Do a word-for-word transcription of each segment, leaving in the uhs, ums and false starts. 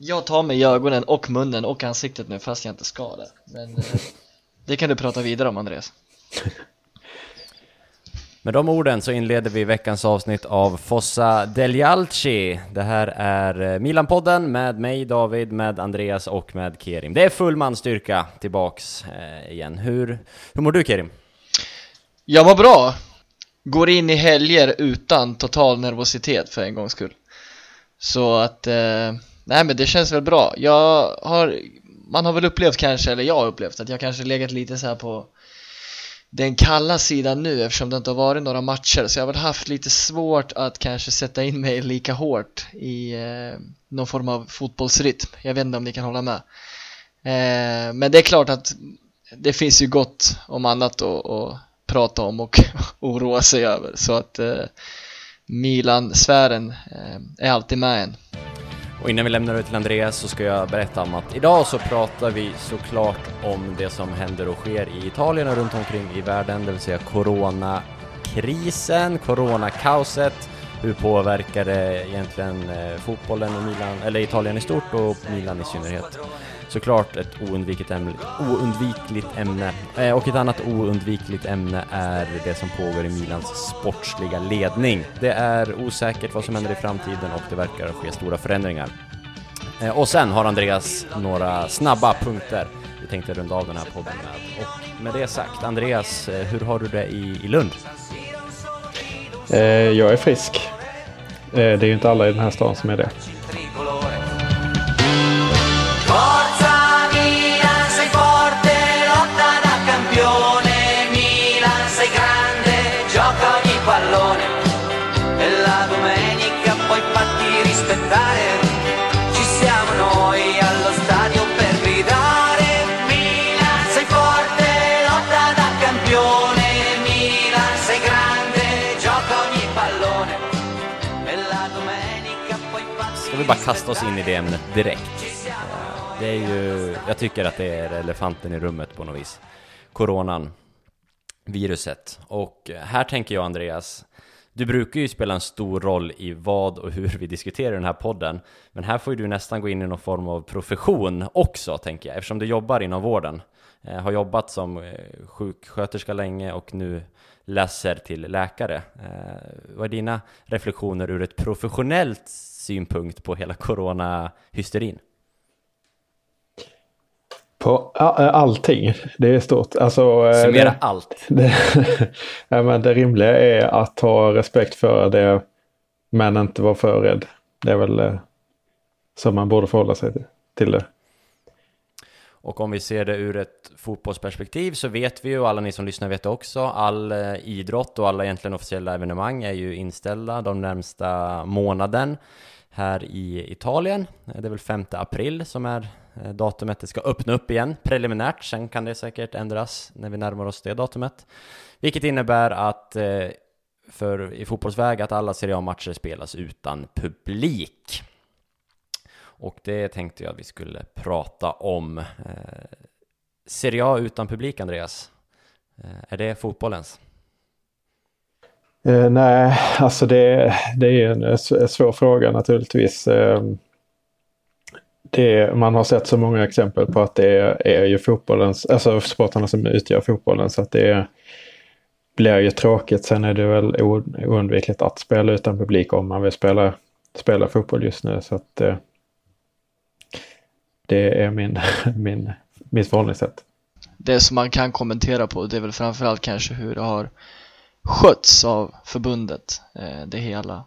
Jag tar med ögonen och munnen och ansiktet nu fast jag inte ska det. Men det kan du prata vidare om, Andreas. Med de orden så inleder vi veckans avsnitt av Fossa degli Alci. Det här är Milanpodden med mig, David, med Andreas och med Kerim. Det är full manstyrka tillbaks igen. Hur, hur mår du, Kerim? Jag mår bra. Går in i helger utan total nervositet för en gångs skull. Så att, eh, nej men det känns väl bra. Jag har, man har väl upplevt kanske, eller jag har upplevt att jag kanske legat lite så här på den kalla sidan nu eftersom det inte har varit några matcher. Så jag har väl haft lite svårt att kanske sätta in mig lika hårt i eh, någon form av fotbollsrytm. Jag vet inte om ni kan hålla med. Eh, men det är klart att det finns ju gott om annat att, att prata om och oroa sig över. Så att eh, Milan-sfären eh, är alltid med en. Och innan vi lämnar ut till Andreas så ska jag berätta om att idag så pratar vi såklart om det som händer och sker i Italien och runt omkring i världen, det vill säga coronakrisen, coronakaoset. Hur påverkar det egentligen fotbollen och Milan, eller Italien i stort och Milan i synnerhet? Såklart ett oundvikligt ämne, oundvikligt ämne. Eh, och ett annat oundvikligt ämne är det som pågår i Milans sportsliga ledning. Det är osäkert vad som händer i framtiden och det verkar ske stora förändringar. Eh, och sen har Andreas några snabba punkter. Vi tänkte runda av den här podden med. Och med det sagt, Andreas, hur har du det i, i Lund? Eh, jag är frisk. Eh, det är ju inte alla i den här stan som är det. Bara kasta oss in i det ämnet direkt. Det är ju, jag tycker att det är elefanten i rummet på något vis. Coronan, viruset. Och här tänker jag, Andreas, du brukar ju spela en stor roll i vad och hur vi diskuterar den här podden. Men här får ju du nästan gå in i någon form av profession också, tänker jag. Eftersom du jobbar inom vården. Har jobbat som sjuksköterska länge och nu läser till läkare. Vad är dina reflektioner ur ett professionellt synpunkt på hela coronahysterin? På allting. Det är stort. Alltså, summera det, allt. Det, ja, men det rimliga är att ha respekt för det men inte vara för rädd. Det är väl som man borde förhålla sig till det. Och om vi ser det ur ett fotbollsperspektiv så vet vi ju, och alla ni som lyssnar vet också, all idrott och alla egentligen officiella evenemang är ju inställda de närmsta månaden här i Italien. Det är väl femte april som är datumet det ska öppna upp igen preliminärt. Sen kan det säkert ändras när vi närmar oss det datumet. Vilket innebär att för, i fotbollsväg att alla Serie A-matcher spelas utan publik. Och det tänkte jag att vi skulle prata om. Eh, Serie A utan publik, Andreas. Eh, är det fotbollens? Eh, nej, alltså det, det är en svår fråga naturligtvis. Eh, det, man har sett så många exempel på att det är, är ju fotbollens, alltså sportarna som utgör fotbollen, så att det är, blir ju tråkigt. Sen är det väl oundvikligt att spela utan publik om man vill spela, spela fotboll just nu, så att eh, det är min, min, mitt förhållningssätt. Det som man kan kommentera på, det är väl framförallt kanske hur det har skötts av förbundet, det hela.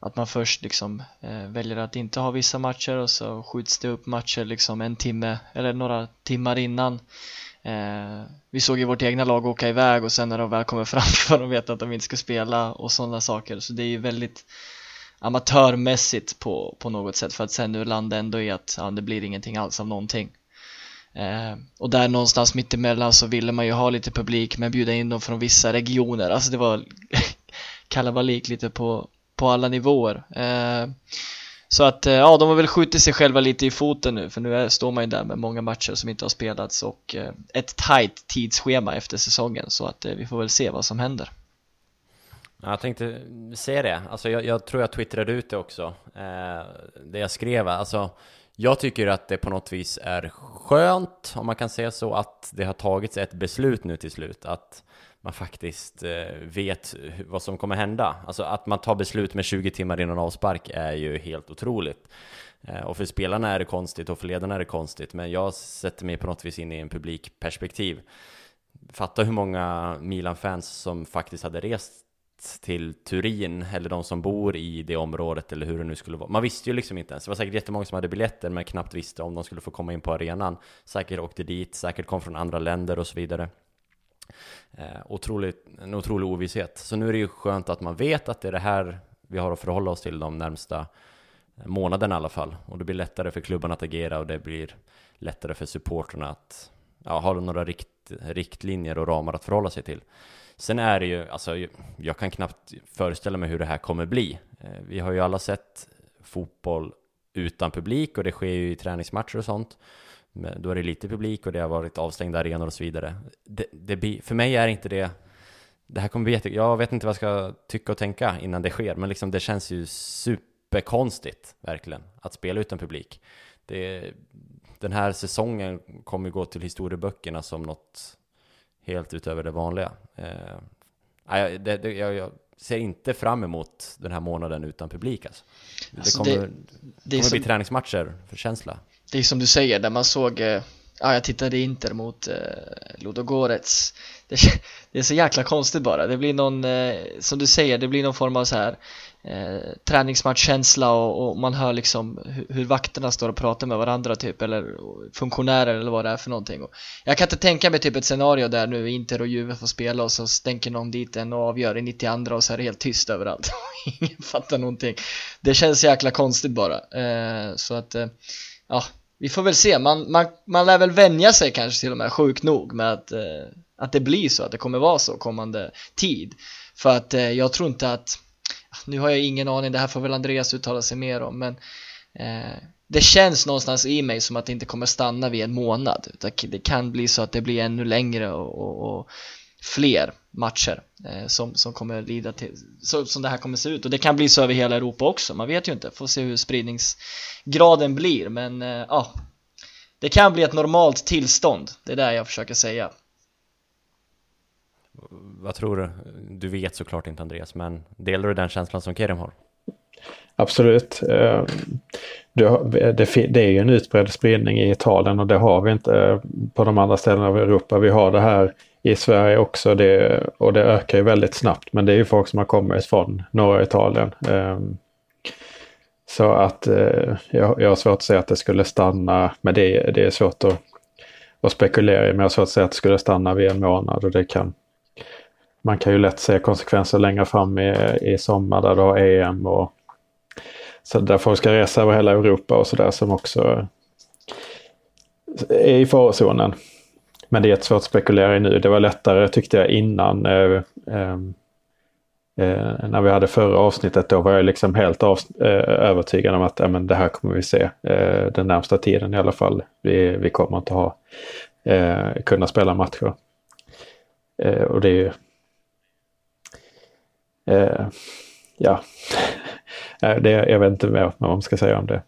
Att man först liksom väljer att inte ha vissa matcher och så skjuts det upp matcher liksom en timme eller några timmar innan. Vi såg ju vårt egna lag åka iväg och sen när de väl kommer fram för de vet att de inte ska spela och sådana saker. Så det är ju väldigt amatörmässigt på, på något sätt, för att sen nu landa ändå i att ja, det blir ingenting alls av någonting. Eh, och där någonstans mittemellan så ville man ju ha lite publik men bjuda in dem från vissa regioner. Alltså det var kalabalik lite på, på alla nivåer. Eh, så att ja, de har väl skjutit sig själva lite i foten nu, för nu är, står man ju där med många matcher som inte har spelats och eh, ett tajt tidsschema efter säsongen, så att eh, vi får väl se vad som händer. Jag tänkte se det. Alltså jag, jag tror jag twittrade ut det också. Eh, det jag skrev. Alltså, jag tycker att det på något vis är skönt, om man kan säga så, att det har tagits ett beslut nu till slut. Att man faktiskt eh, vet vad som kommer hända. Alltså att man tar beslut med tjugo timmar innan avspark är ju helt otroligt. Eh, och för spelarna är det konstigt och för ledarna är det konstigt. Men jag sätter mig på något vis in i en publikperspektiv. Fatta hur många Milan-fans som faktiskt hade rest till Turin, eller de som bor i det området, eller hur det nu skulle vara. Man visste ju liksom inte ens, det var säkert jättemånga som hade biljetter men knappt visste om de skulle få komma in på arenan. Säkert åkte dit, säkert kom från andra länder och så vidare. eh, otroligt, en otrolig ovisshet. Så nu är det ju skönt att man vet att det är det här vi har att förhålla oss till de närmsta månaderna i alla fall, och det blir lättare för klubbarna att agera, och det blir lättare för supporterna att ja, ha några rikt, riktlinjer och ramar att förhålla sig till. Sen är det ju, alltså, jag kan knappt föreställa mig hur det här kommer bli. Vi har ju alla sett fotboll utan publik, och det sker ju i träningsmatcher och sånt. Men då är det lite publik och det har varit avstängda arenor och så vidare. Det, det, för mig är inte det, det här kommer bli jätte, jag vet inte vad jag ska tycka och tänka innan det sker, men liksom det känns ju superkonstigt, verkligen, att spela utan publik. Det, den här säsongen kommer gå till historieböckerna som något helt utöver det vanliga. Eh, jag, det, det, jag, jag ser inte fram emot den här månaden utan publik. Alltså. Alltså det kommer, det, det kommer som, bli träningsmatcher för känsla. Det är som du säger, när man såg... Eh, ja, jag tittade Inter mot eh, Ludogorets. Det, det är så jäkla konstigt bara. Det blir någon, eh, som du säger, det blir någon form av så här eh, träningsmatchkänsla, och, och man hör liksom hur, hur vakterna står och pratar med varandra typ, eller funktionärer eller vad det är för någonting. Och jag kan inte tänka mig typ ett scenario där nu Inter och Juve får spela och så stänker någon dit en och avgör i nittioandra och så är det helt tyst överallt. Ingen fattar någonting. Det känns jäkla konstigt bara. Eh, så att, eh, ja, vi får väl se. Man, man, man lär väl vänja sig kanske till och med, sjukt nog, med att eh, att det blir så, att det kommer vara så kommande tid. För att eh, jag tror inte att, nu har jag ingen aning, det här får väl Andreas uttala sig mer om, men eh, det känns någonstans i mig som att det inte kommer stanna vid en månad, utan det kan bli så att det blir ännu längre och, och, och fler matcher eh, som, som kommer lida till, så, som det här kommer se ut. Och det kan bli så över hela Europa också, man vet ju inte, får se hur spridningsgraden blir. Men eh, ja, det kan bli ett normalt tillstånd, det är där jag försöker säga. Vad tror du? Du vet såklart inte, Andreas, men delar du den känslan som Kerim har? Absolut. Det är ju en utbredd spridning i Italien, och det har vi inte på de andra ställena av Europa. Vi har det här i Sverige också, och det ökar ju väldigt snabbt. Men det är ju folk som har kommit från norra Italien. Så att jag har svårt att säga att det skulle stanna, men det är svårt att och spekulerar i, men jag så att säga att det skulle stanna vid en månad, och det kan man kan ju lätt se konsekvenser längre fram i, i sommar, där då E M och så där folk ska resa över hela Europa och sådär, som också är i farozonen. Men det är svårt att spekulera i nu. Det var lättare, tyckte jag, innan eh, eh, Eh, när vi hade förra avsnittet, då var jag liksom helt av, eh, övertygad om att eh, men det här kommer vi se eh, den närmsta tiden i alla fall. Vi, vi kommer inte ha eh, kunna spela matcher. Eh, och det är ju eh, ja det, jag vet inte mer vad man ska säga om det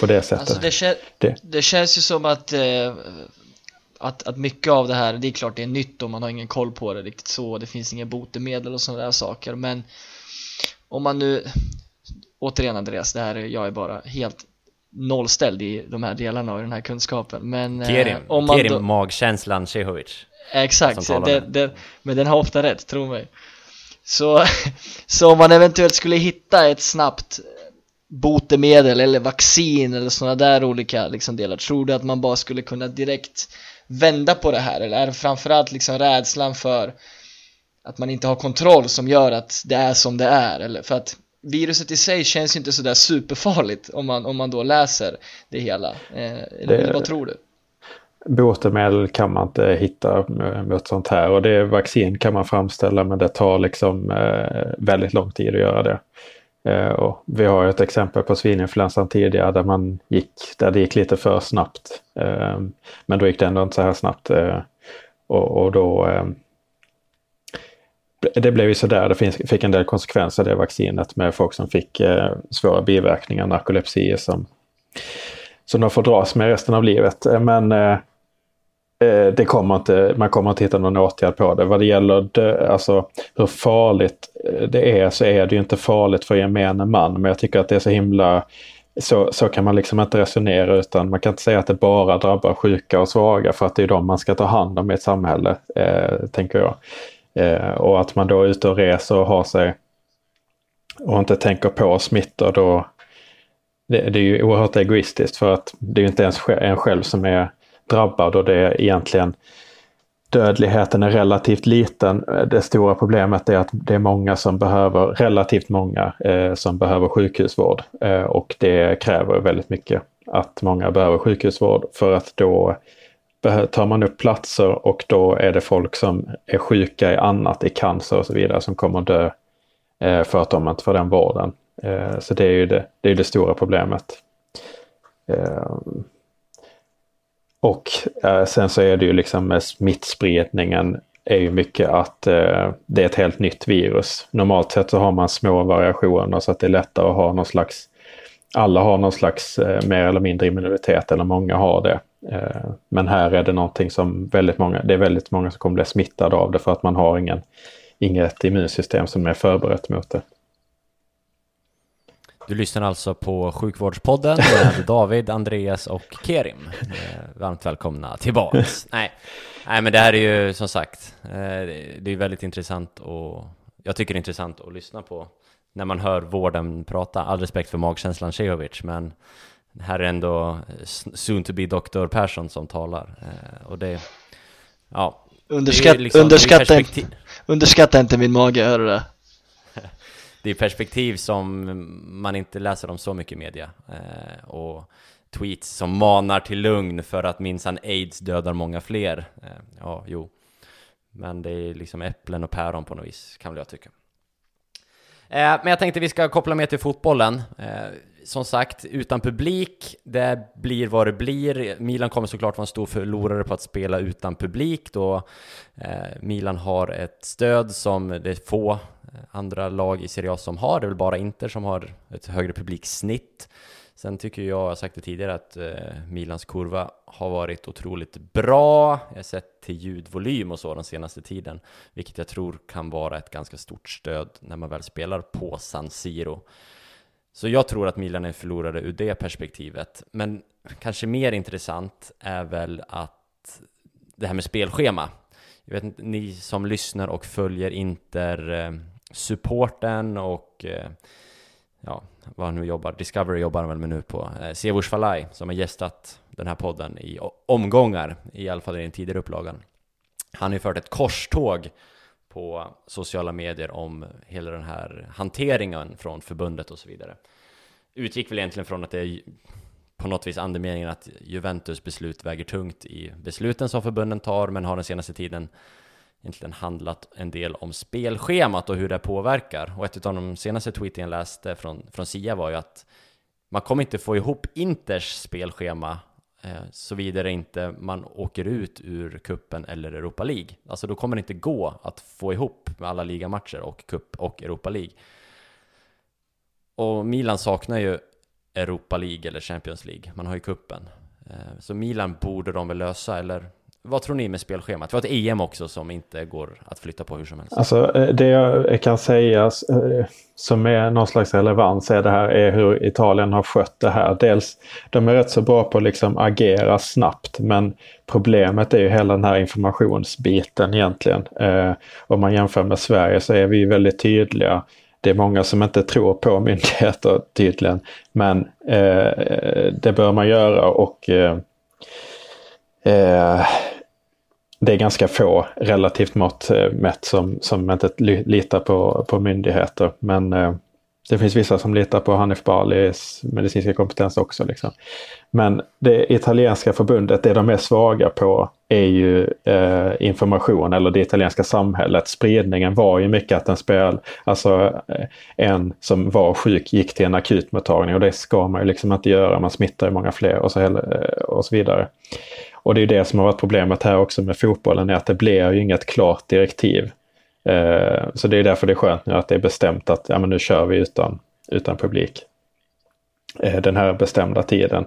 på det sättet. Alltså det, kän- det. det känns ju som att eh... Att, att mycket av det här, det är klart det är nytt och man har ingen koll på det riktigt så. Det finns inga botemedel och sådana där saker. Men om man nu, återigen Andreas, det här, jag är bara helt nollställd i de här delarna och i den här kunskapen. Men Kerim, om man Kerim, då, magkänslan Cehovic. Exakt, det, det, men den har ofta rätt, tro mig. Så, så om man eventuellt skulle hitta ett snabbt botemedel eller vaccin eller sådana där olika liksom delar, tror du att man bara skulle kunna direkt vända på det här, eller är det framförallt liksom rädslan för att man inte har kontroll som gör att det är som det är? Eller för att viruset i sig känns ju inte så där superfarligt om man, om man då läser det hela. Eh, det, eller vad tror du? Botemedel kan man inte hitta mot sånt här, och det vaccin kan man framställa, men det tar liksom eh, väldigt lång tid att göra det. Eh, och vi har ett exempel på svininfluensan tidigare, där man gick där det gick lite för snabbt, eh, men då gick det ändå inte så här snabbt, eh, och, och då eh, det blev ju sådär, det fick en del konsekvenser det vaccinet med folk som fick eh, svåra biverkningar, narkolepsi som, som de får dras med resten av livet. Men eh, det kommer inte, man kommer inte hitta någon åtgärd på det. Vad det gäller det, alltså, hur farligt det är, så är det ju inte farligt för gemene man. Men jag tycker att det är så himla... Så, så kan man liksom inte resonera, utan man kan inte säga att det bara drabbar sjuka och svaga, för att det är de man ska ta hand om i ett samhälle, eh, tänker jag. Eh, och att man då är ute och reser och har sig och inte tänker på smittor, då det, det är ju oerhört egoistiskt, för att det är ju inte ens en själv som är drabbad, och det är egentligen dödligheten är relativt liten. Det stora problemet är att det är många som behöver, relativt många eh, som behöver sjukhusvård, eh, och det kräver väldigt mycket att många behöver sjukhusvård, för att då tar man upp platser, och då är det folk som är sjuka i annat, i cancer och så vidare, som kommer dö eh, för att de inte får den vården. Eh, så det är ju det, det, är det stora problemet. Eh, Och eh, sen så är det ju liksom smittspridningen är ju mycket att eh, det är ett helt nytt virus. Normalt sett så har man små variationer, så att det är lättare att ha någon slags, alla har någon slags eh, mer eller mindre immunitet, eller många har det. Eh, men här är det någonting som väldigt många, det är väldigt många som kommer bli smittade av det, för att man har ingen, inget immunsystem som är förberett mot det. Du lyssnar alltså på Sjukvårdspodden med David, Andreas och Kerim. Varmt välkomna tillbaka. Nej. Nej, men det här är ju som sagt, det är väldigt intressant, och jag tycker det är intressant att lyssna på när man hör vården prata. All respekt för magkänslan Cehovic, men här är ändå soon to be doktor Persson som talar. Och det, ja, underskatt, det är liksom, underskatta, det underskatta inte min mage, hör du det? Det är perspektiv som man inte läser om så mycket i media. Eh, och tweets som manar till lugn för att minsann AIDS dödar många fler. Eh, ja, jo. Men det är liksom äpplen och päron på något vis, kan väl jag tycka. Eh, men jag tänkte vi ska koppla med till fotbollen. Eh, som sagt, utan publik, det blir vad det blir. Milan kommer såklart vara en stor förlorare på att spela utan publik, då eh, Milan har ett stöd som det är få andra lag i Serie A som har. Det är väl bara Inter som har ett högre publiksnitt. Sen tycker jag, jag har sagt det tidigare, att eh, Milans kurva har varit otroligt bra. Jag har sett till ljudvolym och så den senaste tiden, vilket jag tror kan vara ett ganska stort stöd när man väl spelar på San Siro. Så jag tror att Milan är förlorade ur det perspektivet. Men kanske mer intressant är väl att det här med spelschema. Jag vet inte, ni som lyssnar och följer Inter eh, supporten och eh, ja, vad han nu jobbar, Discovery jobbar han väl med nu på, eh, Sevush Falai, som har gästat den här podden i omgångar, i alla fall i den tidigare upplagan. Han har ju fört ett korståg på sociala medier om hela den här hanteringen från förbundet och så vidare. Utgick väl egentligen från att det är på något vis andemeningen att Juventus beslut väger tungt i besluten som förbunden tar, men har den senaste tiden egentligen handlat en del om spelschemat och hur det påverkar. Och ett av de senaste tweeten jag läste från, från S I A var ju att man kommer inte få ihop Inters spelschema eh, såvida inte man åker ut ur kuppen eller Europa League. Alltså då kommer det inte gå att få ihop med alla ligamatcher och kupp och Europa League. Och Milan saknar ju Europa League eller Champions League. Man har ju kuppen. Eh, så Milan borde de väl lösa, eller... Vad tror ni med spelschemat? Det var ett E M också som inte går att flytta på hur som helst. Alltså det jag kan säga som är någon slags relevans är det här är hur Italien har skött det här. Dels, de är rätt så bra på att liksom agera snabbt, men problemet är ju hela den här informationsbiten egentligen. Eh, om man jämför med Sverige så är vi ju väldigt tydliga. Det är många som inte tror på myndigheter tydligen, men eh, det bör man göra, och eh, eh, det är ganska få relativt mått mätt som, som inte litar på, på myndigheter. Men eh, det finns vissa som litar på Hanif Balis medicinska kompetens också. Liksom. Men det italienska förbundet, det de är svaga på är ju eh, information, eller det italienska samhället. Spridningen var ju mycket att en spel, alltså en som var sjuk gick till en akutmottagning, och det ska man ju liksom inte göra. Man smittar ju många fler och så, och så vidare. Och det är ju det som har varit problemet här också med fotbollen, är att det blir ju inget klart direktiv. Eh, så det är därför det är skönt nu att det är bestämt att ja, men nu kör vi utan, utan publik eh, den här bestämda tiden.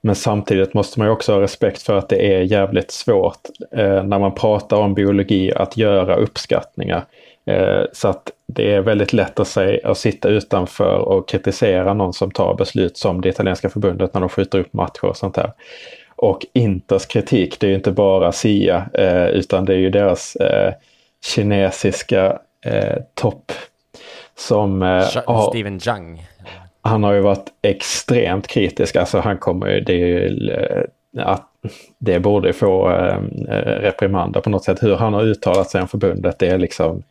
Men samtidigt måste man ju också ha respekt för att det är jävligt svårt eh, när man pratar om biologi att göra uppskattningar. Eh, så att det är väldigt lätt att, säga, att sitta utanför och kritisera någon som tar beslut som det italienska förbundet när de skjuter upp matcher och sånt här. Och Inters kritik, det är ju inte bara S I A eh, utan det är ju deras eh, kinesiska eh, topp som... Eh, har, Steven Zhang. Han har ju varit extremt kritisk. Alltså han kommer ju... Det är ju eh, att det borde få eh, reprimander på något sätt. Hur han har uttalat sig om förbundet, det är liksom...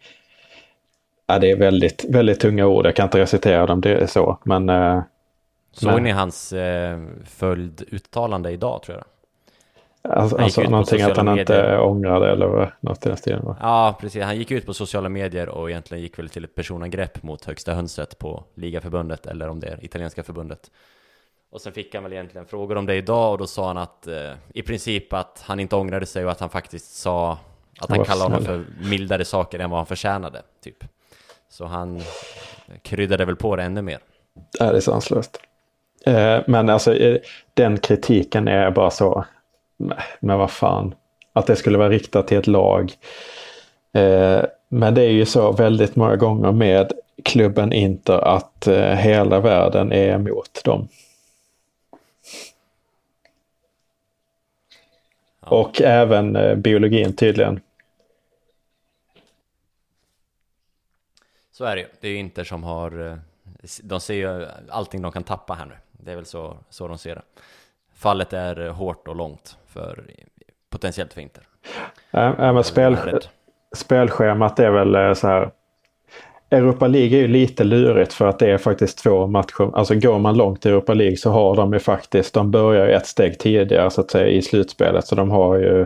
Ja, det är väldigt, väldigt tunga ord. Jag kan inte recitera dem, det är så. Men... Eh, Såg ni hans eh, följduttalande idag, tror jag? Alltså, alltså någonting att han medier. inte ångrade eller något i den stilen, va? Ja, precis. Han gick ut på sociala medier och egentligen gick väl till ett personangrepp mot högsta hönset på Ligaförbundet, eller om det är italienska förbundet. Och sen fick han väl egentligen frågor om det idag, och då sa han att eh, i princip att han inte ångrade sig och att han faktiskt sa att han kallade honom för mildare saker än vad han förtjänade, typ. Så han kryddade väl på det ännu mer. Ja, det är sanslöst. Men alltså den kritiken är bara så, men vad fan, att det skulle vara riktat till ett lag. Men det är ju så väldigt många gånger med klubben Inter att hela världen är emot dem. Ja. Och även biologin tydligen. Så är det ju. Det är ju Inter som har, de ser ju allting de kan tappa här nu. Det är väl så, så de ser det. Fallet är hårt och långt för potentiellt för Inter. Äh, men spel, spelschemat är väl så här. Europa League är ju lite lurigt för att det är faktiskt två matcher. Alltså går man långt i Europa League så har de ju faktiskt, de börjar ju ett steg tidigare så att säga i slutspelet. Så de har ju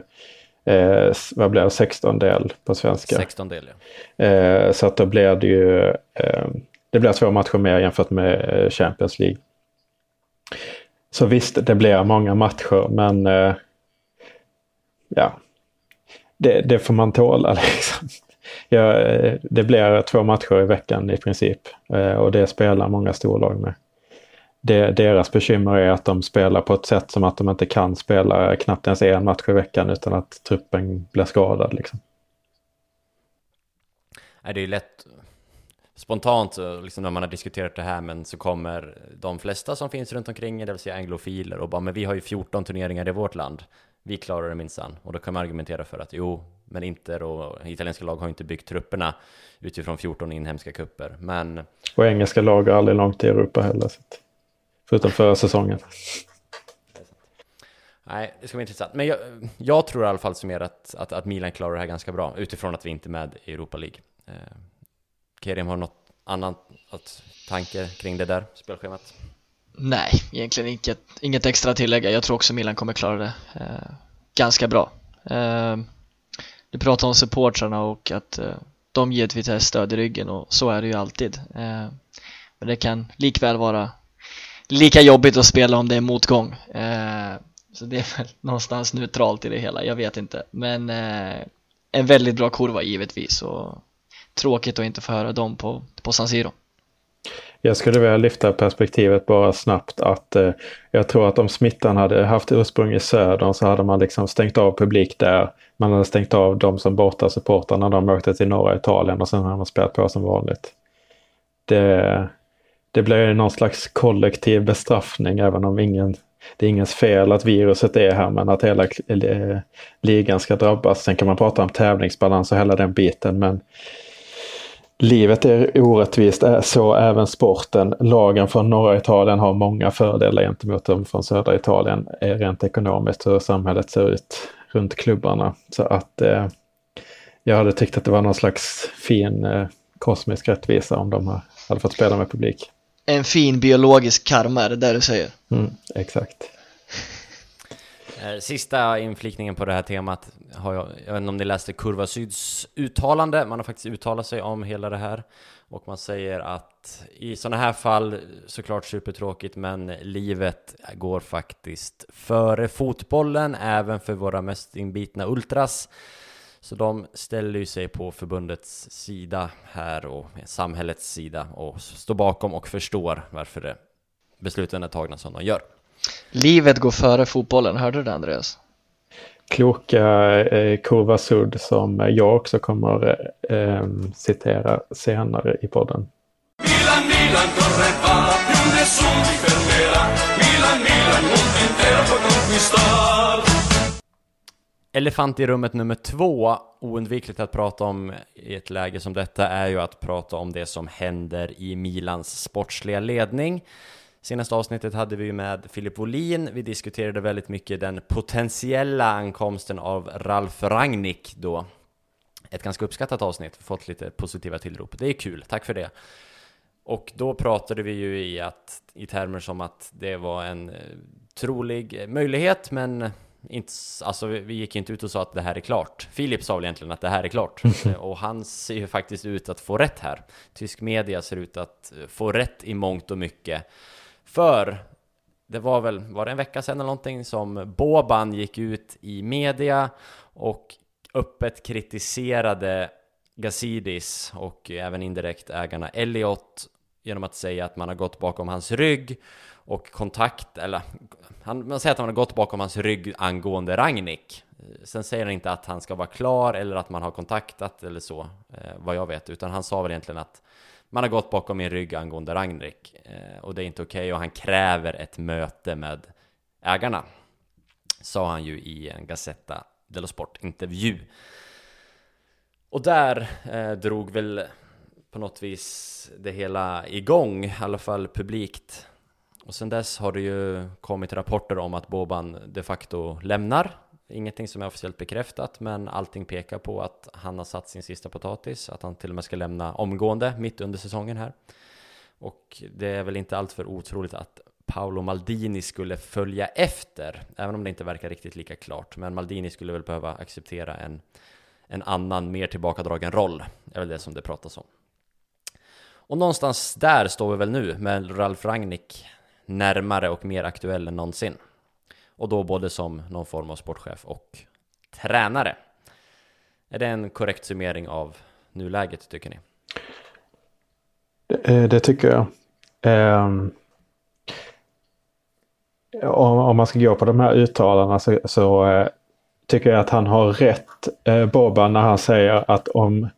eh, vad blir det, sextondel på svenska. sextondel, ja. Eh, så att då blir det ju eh, det blir två matcher mer jämfört med Champions League. Så visst, det blir många matcher, men eh, ja, det, det får man tåla liksom. Ja, det blir två matcher i veckan i princip, eh, och det spelar många storlag med. Det, deras bekymmer är att de spelar på ett sätt som att de inte kan spela knappt ens en match i veckan utan att truppen blir skadad liksom. Nej, det är ju lätt... Spontant, liksom när man har diskuterat det här, men så kommer de flesta som finns runt omkring, det vill säga anglofiler, och bara, men vi har ju fjorton turneringar i vårt land. Vi klarar det minsann. Och då kan man argumentera för att jo, men Inter och italienska lag har inte byggt trupperna utifrån fjorton inhemska kupper. Men... Och engelska lag har aldrig långt i Europa heller. Så att... Förutom förra säsongen. Nej, det ska bli intressant. Men jag, jag tror i alla fall som är att, att, att Milan klarar det här ganska bra utifrån att vi inte är med i Europa League. Kerim, har något annat att tanke kring det där spelschemat? Nej, egentligen inget, inget extra att tillägga. Jag tror också Milan kommer klara det eh, ganska bra. Eh, du pratar om supportrarna och att eh, de givetvis har stöd i ryggen, och så är det ju alltid. Eh, men det kan likväl vara lika jobbigt att spela om det är motgång. Eh, så det är väl någonstans neutralt i det hela, jag vet inte. Men eh, en väldigt bra kurva givetvis, och tråkigt att inte få höra dem på, på San Siro. Jag skulle vilja lyfta perspektivet bara snabbt att eh, jag tror att om smittan hade haft ursprung i södern så hade man liksom stängt av publik där. Man hade stängt av de som borta supportarna, de åkte till norra Italien och sen hade man spelat på som vanligt. Det, det blir ju någon slags kollektiv bestraffning, även om ingen, det är ingens fel att viruset är här, men att hela eh, ligan ska drabbas. Sen kan man prata om tävlingsbalans och hela den biten, men livet är orättvist, så även sporten. Lagen från norra Italien har många fördelar gentemot dem från södra Italien rent ekonomiskt, hur samhället ser ut runt klubbarna. Så att eh, jag hade tyckt att det var någon slags fin eh, kosmisk rättvisa om de hade fått spela med publik. En fin biologisk karma, är det där du säger? Mm, exakt. Sista inflikningen på det här temat har jag, jag vet inte om ni läste Curva Syds uttalande, man har faktiskt uttalat sig om hela det här, och man säger att i sådana här fall såklart supertråkigt, men livet går faktiskt före fotbollen även för våra mest inbitna ultras. Så de ställer ju sig på förbundets sida här och samhällets sida och står bakom och förstår varför det besluten är tagna som de gör. Livet går före fotbollen, hörde du det, Andreas? Kloka eh, Curva Sud, som jag också kommer eh, citera senare i podden. Milan, Milan, torre va, più nessuno difenderà. Milan, Milan, mondo intero può conquistar. Elefant i rummet nummer två, oundvikligt att prata om i ett läge som detta, är ju att prata om det som händer i Milans sportsliga ledning. Senaste avsnittet hade vi med Filip Lin. Vi diskuterade väldigt mycket den potentiella ankomsten av Ralf Rangnick då. Ett ganska uppskattat avsnitt, fått lite positiva tillrop. Det är kul, tack för det. Och då pratade vi ju i, att, i termer som att det var en trolig möjlighet, men inte, alltså vi gick inte ut och sa att det här är klart. Filip sa väl egentligen att det här är klart. Och han ser ju faktiskt ut att få rätt här. Tysk media ser ut att få rätt i mångt och mycket. För det var väl, var det en vecka sedan eller någonting som Boban gick ut i media och öppet kritiserade Gazidis och även indirekt ägarna Elliott genom att säga att man har gått bakom hans rygg och kontakt, eller han, man säger att man har gått bakom hans rygg angående Rangnick. Sen säger han inte att han ska vara klar eller att man har kontaktat eller så, vad jag vet, utan han sa väl egentligen att man har gått bakom min rygg angående Rangnick och det är inte okej, och han kräver ett möte med ägarna, sa han ju i en Gazzetta dello Sport-intervju. Och där eh, drog väl på något vis det hela igång, i alla fall publikt. Och sen dess har det ju kommit rapporter om att Boban de facto lämnar. Ingenting som är officiellt bekräftat, men allting pekar på att han har satt sin sista potatis, att han till och med ska lämna omgående mitt under säsongen här. Och det är väl inte allt för otroligt att Paolo Maldini skulle följa efter, även om det inte verkar riktigt lika klart. Men Maldini skulle väl behöva acceptera en, en annan, mer tillbakadragen roll. Det är väl det som det pratas om. Och någonstans där står vi väl nu med Ralf Rangnick närmare och mer aktuell än någonsin. Och då både som någon form av sportchef och tränare. Är det en korrekt summering av nuläget, tycker ni? Det, det tycker jag. Um, om, om man ska gå på de här uttalarna så, så uh, tycker jag att han har rätt, uh, Boban, när han säger att om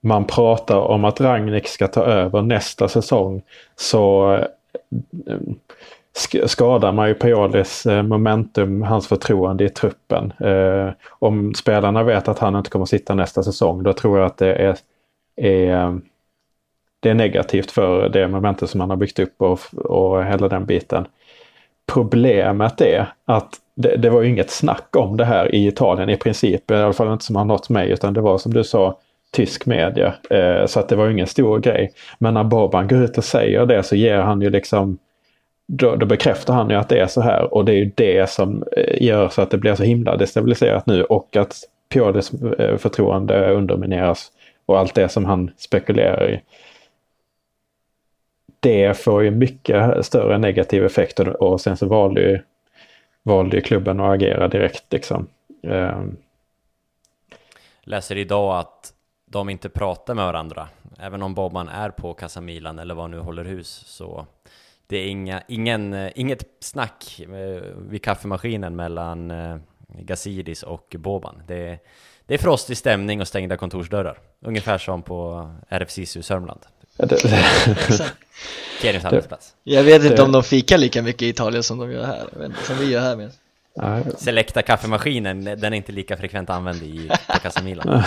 man pratar om att Rangnick ska ta över nästa säsong så... Uh, um, skadar man ju Piolis momentum, hans förtroende i truppen. Eh, om spelarna vet att han inte kommer att sitta nästa säsong, då tror jag att det är, är, det är negativt för det momentum som han har byggt upp och, och hela den biten. Problemet är att det, det var ju inget snack om det här i Italien i princip, i alla fall inte som har nått mig, utan det var som du sa, tysk media. Eh, så att det var ju ingen stor grej. Men när Boban går ut och säger det så ger han ju liksom Då, då bekräftar han ju att det är så här, och det är ju det som gör så att det blir så himla destabiliserat nu och att Piolis förtroende undermineras och allt det som han spekulerar i. Det får ju mycket större negativa effekter, och sen så valde ju, valde ju klubben att agera direkt liksom. Um. Läser idag att de inte pratar med varandra. Även om Boban är på Casamilan eller vad nu håller hus, så det är inga, ingen, inget snack vid kaffemaskinen mellan Gazidis och Boban. Det är, det är frostig stämning och stängda kontorsdörrar. Ungefär som på R F C S U Sörmland. Jag vet inte om de fikar lika mycket i Italien som de gör här. Som vi gör här med. Selekta kaffemaskinen, den är inte lika frekvent använd i Casamilan.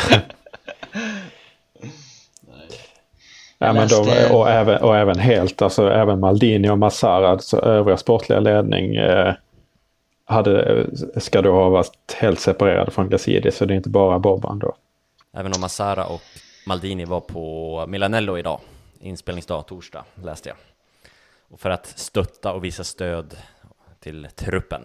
Ja, men de, och, även, och även helt, alltså även Maldini och Massara, alltså övriga sportliga ledning eh, hade, ska då ha varit helt separerade från Gazidis, så det är inte bara Boban då. Även om Massara och Maldini var på Milanello idag, inspelningsdag torsdag, läste jag. Och för att stötta och visa stöd till truppen.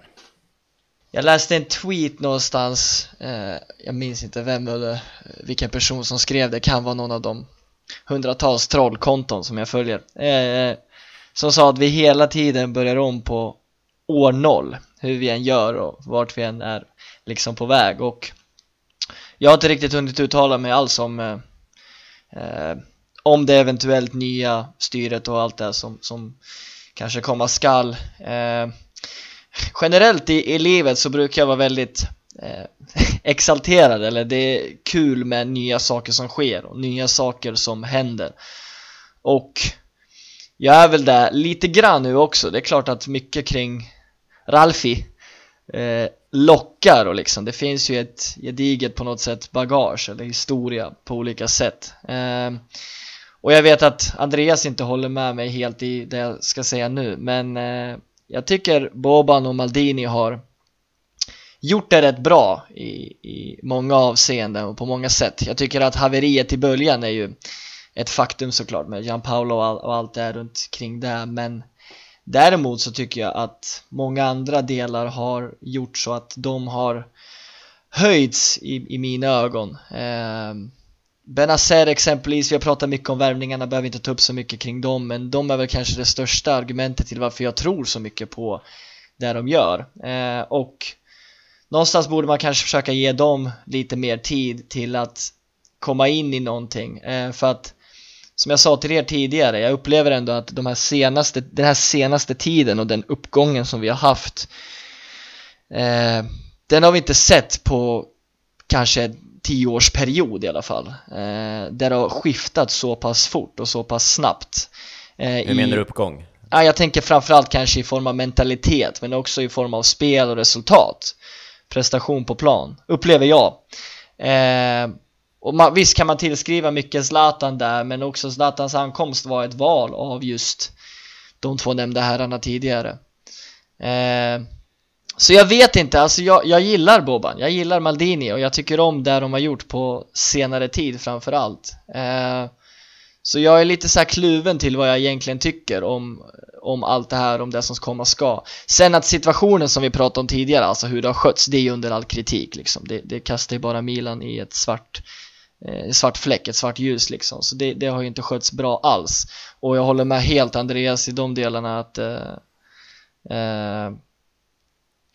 Jag läste en tweet någonstans, eh, jag minns inte vem eller vilken person som skrev det, kan vara någon av dem hundratals trollkonton som jag följer, eh, som sa att vi hela tiden börjar om på år noll, hur vi än gör och vart vi än är liksom på väg. Och jag har inte riktigt hunnit uttala mig alls om eh, om det eventuellt nya styret och allt det som, som kanske komma skall. Eh, generellt i, i livet så brukar jag vara väldigt eh, exalterad, eller det är kul med nya saker som sker och nya saker som händer. Och jag är väl där lite grann nu också. Det är klart att mycket kring Ralfi eh, lockar, och liksom det finns ju ett gediget på något sätt bagage eller historia på olika sätt. Eh, och jag vet att Andreas inte håller med mig helt i det jag ska säga nu, men eh, jag tycker Boban och Maldini har gjort det rätt bra i, i många avseenden och på många sätt. Jag tycker att haveriet i böljan är ju ett faktum såklart, med Giampaolo och, all, och allt det runt kring det. Men däremot så tycker jag att många andra delar har gjort så att de har höjts i, i mina ögon. eh, Bennacer exempelvis, vi har pratat mycket om värvningarna, behöver inte ta upp så mycket kring dem, men de är väl kanske det största argumentet till varför jag tror så mycket på det de gör. eh, Och någonstans borde man kanske försöka ge dem lite mer tid till att komma in i någonting. eh, För att, som jag sa till er tidigare, jag upplever ändå att de här senaste, den här senaste tiden och den uppgången som vi har haft, eh, den har vi inte sett på kanske tioårsperiod i alla fall. Eh, där det har skiftat så pass fort och så pass snabbt. Eh, Hur i, menar du uppgång? Ja, jag tänker framförallt kanske i form av mentalitet, men också i form av spel och resultat. Prestation på plan, upplever jag. Eh, Och man, visst kan man tillskriva mycket Zlatan där, men också Zlatans ankomst var ett val av just de två nämnda herrarna tidigare. eh, Så jag vet inte, alltså jag, jag gillar Boban, jag gillar Maldini, och jag tycker om det de har gjort på senare tid framförallt. eh, Så jag är lite så här kluven till vad jag egentligen tycker om, om allt det här, om det som komma ska. Sen att situationen som vi pratade om tidigare, alltså hur det har skötts, det är under all kritik liksom. det, det kastar ju bara Milan i ett svart svart fläck, ett svart ljus liksom. Så det, det har ju inte skötts bra alls. Och jag håller med helt Andreas i de delarna att eh, eh,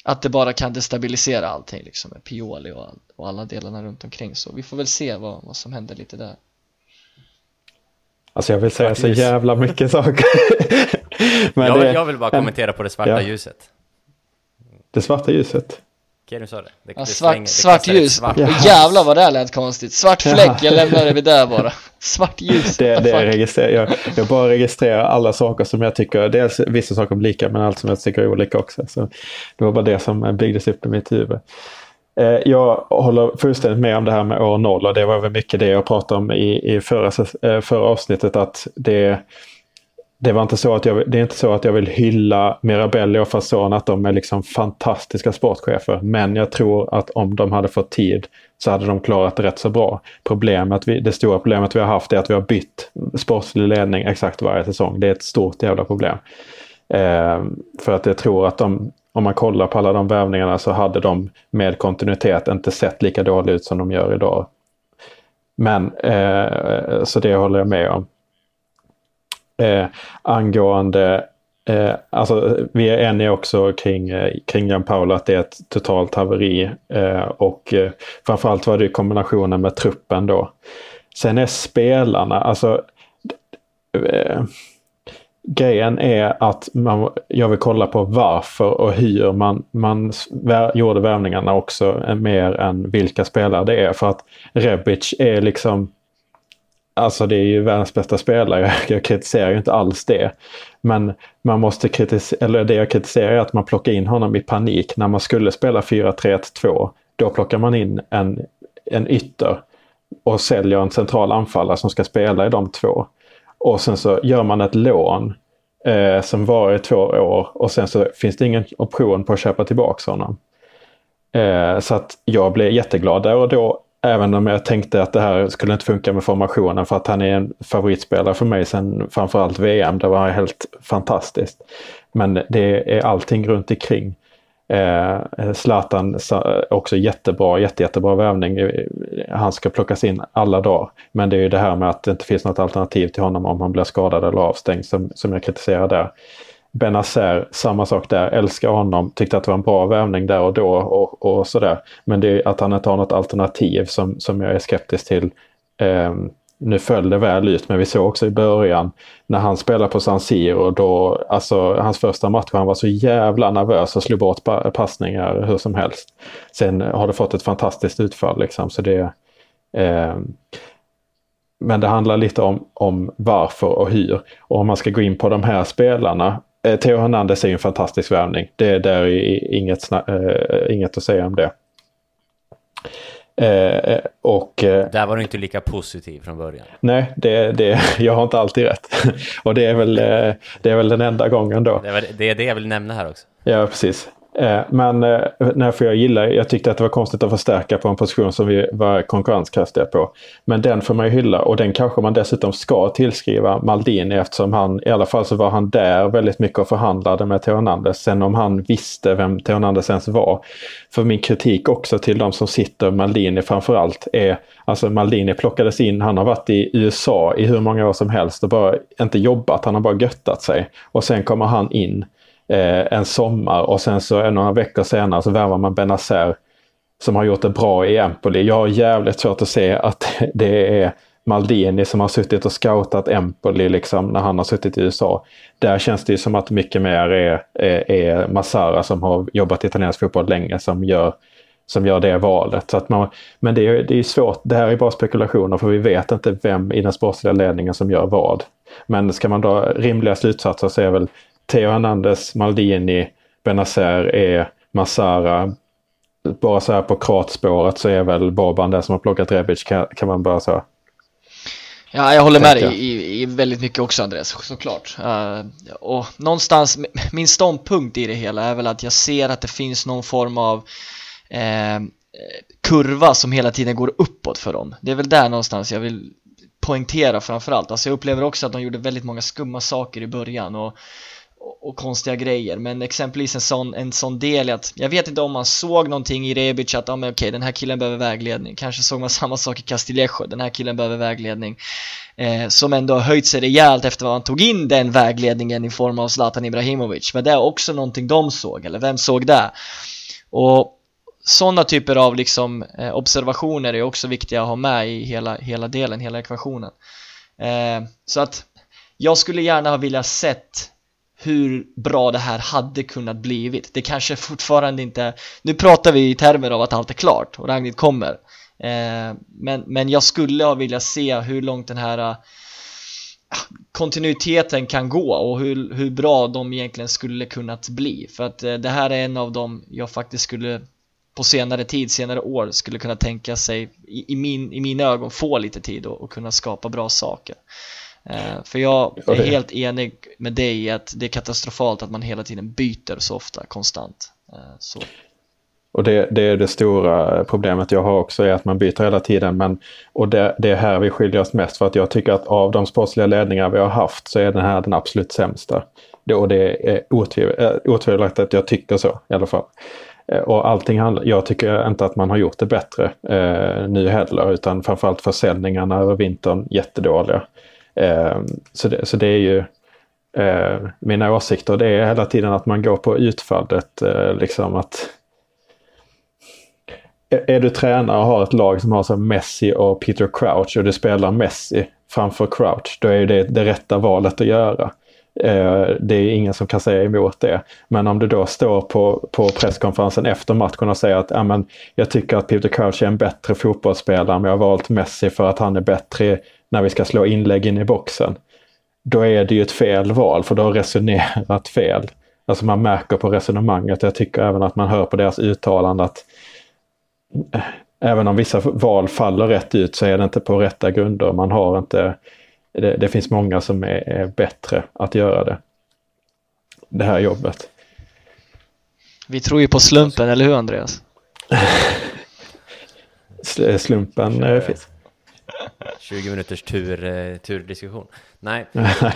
att det bara kan destabilisera allting liksom, med Pioli och, all, och alla delarna runt omkring. Så vi får väl se vad, vad som händer lite där. Alltså jag vill säga så jävla mycket saker. Men jag, det, jag vill bara kommentera på det svarta ja. ljuset. Det svarta ljuset? Okej, du sa det. det, ja, det svart, slänger, svart det ljus. Svart. Ja. Jävlar vad det här lät konstigt. Svart fläck, ja. Jag lämnar det vid där bara. Svart ljus. Det, det jag, registrerar. Jag, jag bara registrerar alla saker som jag tycker, dels vissa saker är lika, men allt som jag tycker är olika också. Så det var bara det som byggdes upp i mitt huvud. Eh, jag håller fullständigt med om det här med år noll, och det var väl mycket det jag pratade om i, i förra, förra avsnittet, att det... Det, var inte så att jag, det är inte så att jag vill hylla Mirabelli och Fasson, att de är liksom fantastiska sportchefer. Men jag tror att om de hade fått tid så hade de klarat det rätt så bra. Problemet vi, det stora problemet vi har haft är att vi har bytt sportslig ledning exakt varje säsong. Det är ett stort jävla problem. Eh, för att jag tror att de, om man kollar på alla de värvningarna, så hade de med kontinuitet inte sett lika dåligt ut som de gör idag. Men, eh, så det håller jag med om. Eh, angående eh, alltså vi är eniga också kring, eh, kring Giampaolo, att det är ett totalt haveri, eh, och eh, framförallt var det kombinationen med truppen då. Sen är spelarna, alltså eh, grejen är att man, jag vill kolla på varför och hur man, man vär, gjorde värvningarna också, mer än vilka spelare det är. För att Rebic är liksom, alltså det är ju världens bästa spelare. Jag kritiserar ju inte alls det. Men man måste kritisera, eller det jag kritiserar är att man plockar in honom i panik. När man skulle spela fyra tre ett två, då plockar man in en, en ytter och säljer en central anfallare som ska spela i de två. Och sen så gör man ett lån eh, som varar i två år, och sen så finns det ingen option på att köpa tillbaka honom. Eh, så att jag blev jätteglad där och då. Även om jag tänkte att det här skulle inte funka med formationen, för att han är en favoritspelare för mig sen framförallt V M. Det var helt fantastiskt. Men det är allting runt omkring. Eh, Zlatan också jättebra, jätte, jättebra värvning. Han ska plockas in alla dagar. Men det är ju det här med att det inte finns något alternativ till honom om han blir skadad eller avstängd som, som jag kritiserar där. Bennacer, samma sak där, älskar honom, tyckte att det var en bra värvning där och då och, och sådär. Men det är att han inte har något alternativ som, som jag är skeptisk till. Eh, nu föll det väl ut, men vi såg också i början när han spelade på San Siro då, alltså hans första match, han var så jävla nervös och slog bort pa- passningar hur som helst. Sen har det fått ett fantastiskt utfall liksom, så det eh, men det handlar lite om, om varför och hur. Och om man ska gå in på de här spelarna, eh, Theo Hernandez är ju en fantastisk värvning. Det där är inget, eh, inget att säga om det. Eh, och, eh, där var du inte lika positiv från början. Nej, det, det, jag har inte alltid rätt. Och det är, väl, eh, det är väl den enda gången då. Det är det, det jag vill nämna här också. Ja, precis. Eh, men eh, nej, för jag gillar, jag tyckte att det var konstigt att förstärka på en position som vi var konkurrenskraftiga på. Men den får man ju hylla, och den kanske man dessutom ska tillskriva Maldini, eftersom han, i alla fall så var han där väldigt mycket och förhandlade med Theo Hernandez. Sen om han visste vem Theo Hernandez ens var. För min kritik också till de som sitter Maldini framförallt är, alltså Maldini plockades in, han har varit i U S A i hur många år som helst och bara inte jobbat, han har bara göttat sig. Och sen kommer han in en sommar och sen så en några veckor senare så värvar man Bennacer som har gjort det bra i Empoli. Jag har jävligt svårt att se att det är Maldini som har suttit och scoutat Empoli liksom när han har suttit i U S A. Där känns det ju som att mycket mer är, är, är Massara som har jobbat i italiensk fotboll länge som gör, som gör det valet. Så att man, men det är, det är svårt, det här är bara spekulationer för vi vet inte vem i den sportsliga ledningen som gör vad. Men ska man dra rimliga slutsatser så är väl Theo Hernandez, Maldini, Bennacer är Massara. Bara så här på kratspåret så är väl Boban där som har plockat Rebic, kan, kan man bara så. Ja, jag håller med dig i, i väldigt mycket också, Andreas, såklart. Uh, och någonstans, min ståndpunkt i det hela är väl att jag ser att det finns någon form av uh, kurva som hela tiden går uppåt för dem. Det är väl där någonstans jag vill poängtera framförallt. Alltså jag upplever också att de gjorde väldigt många skumma saker i början och och konstiga grejer, men exempelvis en sån, en sån del att jag vet inte om man såg någonting i Rebic att ah, men okej, den här killen behöver vägledning. Kanske såg man samma sak i Castillejo, den här killen behöver vägledning, eh, som ändå har höjt sig rejält efter vad han tog in den vägledningen i form av Zlatan Ibrahimovic. Men det är också någonting de såg, eller vem såg det? Och sådana typer av liksom, eh, observationer är också viktiga att ha med i hela, hela delen, hela ekvationen. eh, Så att jag skulle gärna ha vilja sett hur bra det här hade kunnat blivit. Det kanske fortfarande inte. Nu pratar vi i termer av att allt är klart och Rangnick kommer, eh, men, men jag skulle vilja se hur långt den här eh, kontinuiteten kan gå och hur, hur bra de egentligen skulle kunnat bli. För att eh, det här är en av dem jag faktiskt skulle på senare tid, senare år skulle kunna tänka sig i, i, min, i mina ögon få lite tid och, och kunna skapa bra saker. För jag är helt enig med dig i att det är katastrofalt att man hela tiden byter så ofta, konstant. Så. Och det, det är det stora problemet jag har också, är att man byter hela tiden. Men, och det, det är här vi skiljer oss mest, för att jag tycker att av de sportsliga ledningar vi har haft så är den här den absolut sämsta. Det, och det är otvivelaktigt att jag tycker så i alla fall. Och allting handlar, jag tycker inte att man har gjort det bättre eh, nu heller, utan framförallt försäljningarna över vintern jättedåliga. Eh, så, det, så det är ju eh, mina åsikter, det är hela tiden att man går på utfallet, eh, liksom att är, är du tränare och har ett lag som har så Messi och Peter Crouch och du spelar Messi framför Crouch, då är ju det det rätta valet att göra. Eh, det är ingen som kan säga emot det, men om du då står på, på presskonferensen efter matchen och säger att ah, men, jag tycker att Peter Crouch är en bättre fotbollsspelare, men jag har valt Messi för att han är bättre när vi ska slå inlägg in i boxen, då är det ju ett fel val, för då har resonerat fel. Alltså man märker på resonemanget, jag tycker även att man hör på deras uttalande att även om vissa val faller rätt ut så är det inte på rätta grunder. Man har inte, det, det finns många som är, är bättre att göra det. Det här jobbet. Vi tror ju på slumpen, eller hur Andreas? Slumpen finns. tjugo minuters tur, turdiskussion. Nej,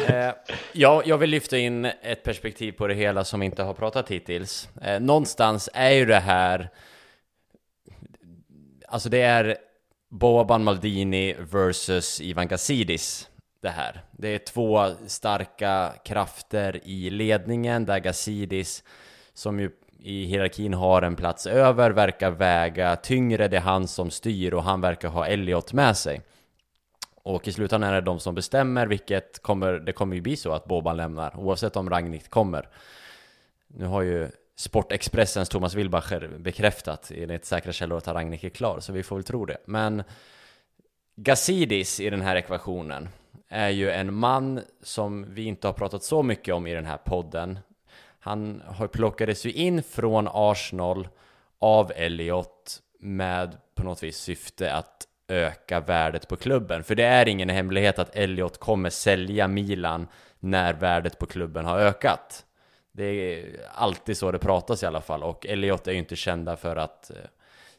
eh, jag, jag vill lyfta in ett perspektiv på det hela som inte har pratat hittills. eh, Någonstans är ju det här, alltså det är Boban Maldini versus Ivan Gazidis. det här. Det är två starka krafter i ledningen där Gazidis, som ju i hierarkin har en plats över, verkar väga tyngre. Det är han som styr och han verkar ha Elliott med sig. Och i slutändan är det de som bestämmer, vilket kommer, det kommer ju bli så att Boban lämnar, oavsett om Rangnick kommer. Nu har ju Sportexpressens Thomas Wilbacher bekräftat enligt säkra källor att Rangnick är klar, så vi får väl tro det. Men Gazidis i den här ekvationen är ju en man som vi inte har pratat så mycket om i den här podden. Han plockades ju in från Arsenal av Elliott med på något vis syfte att öka värdet på klubben. För det är ingen hemlighet att Elliott kommer sälja Milan när värdet på klubben har ökat. Det är alltid så det pratas i alla fall. Och Elliott är ju inte kända för att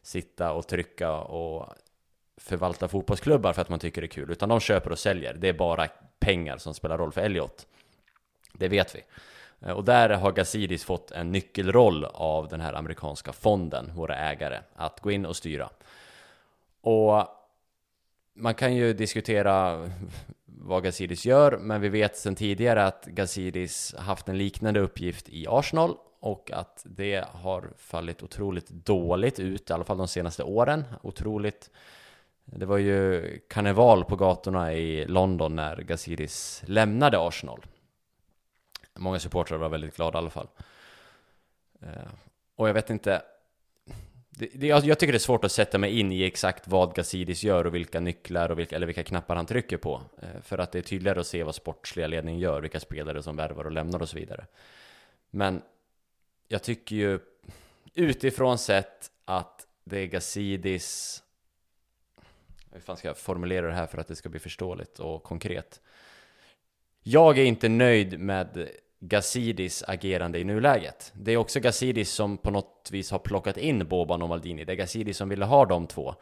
sitta och trycka och förvalta fotbollsklubbar för att man tycker det är kul, utan de köper och säljer. Det är bara pengar som spelar roll för Elliott. Det vet vi. Och där har Gazidis fått en nyckelroll av den här amerikanska fonden, våra ägare, att gå in och styra. Och man kan ju diskutera vad Gazidis gör, men vi vet sedan tidigare att Gazidis haft en liknande uppgift i Arsenal och att det har fallit otroligt dåligt ut, i alla fall de senaste åren. Otroligt. Det var ju karneval på gatorna i London när Gazidis lämnade Arsenal. Många supportrar var väldigt glada i alla fall. Och jag vet inte... Det, det, jag, jag tycker det är svårt att sätta mig in i exakt vad Gazidis gör och vilka nycklar och vilka, eller vilka knappar han trycker på. För att det är tydligare att se vad sportsliga ledningen gör, vilka spelare som värvar och lämnar och så vidare. Men jag tycker ju utifrån sett att det är Gazidis... Hur fan ska jag formulera det här för att det ska bli förståeligt och konkret? Jag är inte nöjd med Gazidis agerande i nuläget. Det är också Gazidis som på något vis har plockat in Boban och Maldini. Det är Gazidis som ville ha de två.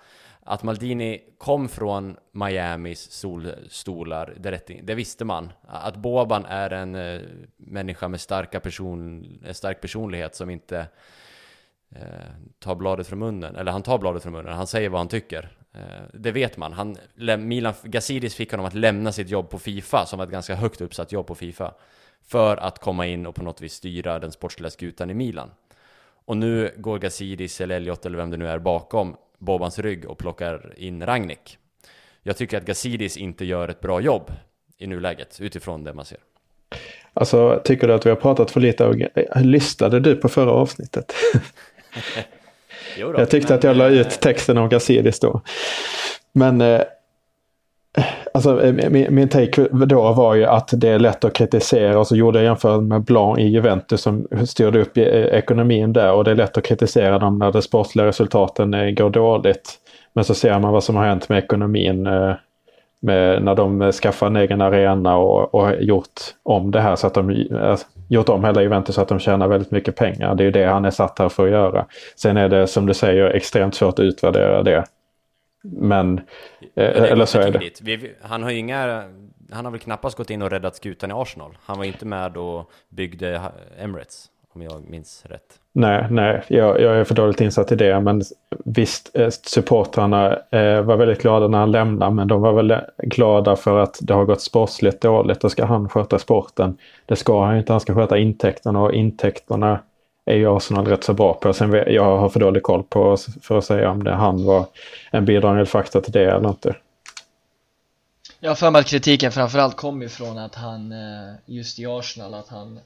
Att Maldini kom från Miamis solstolar, det, det visste man. Att Boban är en eh, människa med starka person, stark personlighet som inte eh, tar bladet från munnen. Eller han tar bladet från munnen, han säger vad han tycker. Det vet man. Han, Milan, Gazidis fick honom att lämna sitt jobb på FIFA, som var ett ganska högt uppsatt jobb på FIFA, för att komma in och på något vis styra den sportsliga skutan i Milan. Och nu går Gazidis eller Elliott eller vem det nu är bakom Bobans rygg och plockar in Rangnick. Jag tycker att Gazidis inte gör ett bra jobb i nuläget utifrån det man ser. Alltså, tycker du att vi har pratat för lite? Och lyssnade du på förra avsnittet? Då, jag tyckte men... att jag la ut texten om Gazidis då. Men eh, alltså, min, min take då var ju att det är lätt att kritisera, och så gjorde jag jämförelsen med Blanc i Juventus som styrde upp ekonomin där, och det är lätt att kritisera dem när de sportliga resultaten går dåligt. Men så ser man vad som har hänt med ekonomin eh, med, när de skaffar en egen arena och, och gjort om det här så att de gjort om hela Juventus så att de tjänar väldigt mycket pengar. Det är ju det han är satt här för att göra. Sen är det, som du säger, extremt svårt att utvärdera det. Men ja, det eller så är det. Vi, han har ju inga, han har väl knappast gått in och räddat skutan i Arsenal. Han var inte med och byggde Emirates, om jag minns rätt. Nej, nej, jag, jag är för dåligt insatt i det, men visst, supportrarna eh, var väldigt glada när han lämnade, men de var väl glada för att det har gått sportsligt dåligt, och ska han sköta sporten. Det ska han inte, han ska sköta intäkterna, och intäkterna är ju Arsenal rätt så bra på. Sen, jag har för dålig koll på för att säga om det han var en bidragande faktor till det eller inte. Jag har för mig att kritiken framförallt kom ifrån att han, just i Arsenal, att han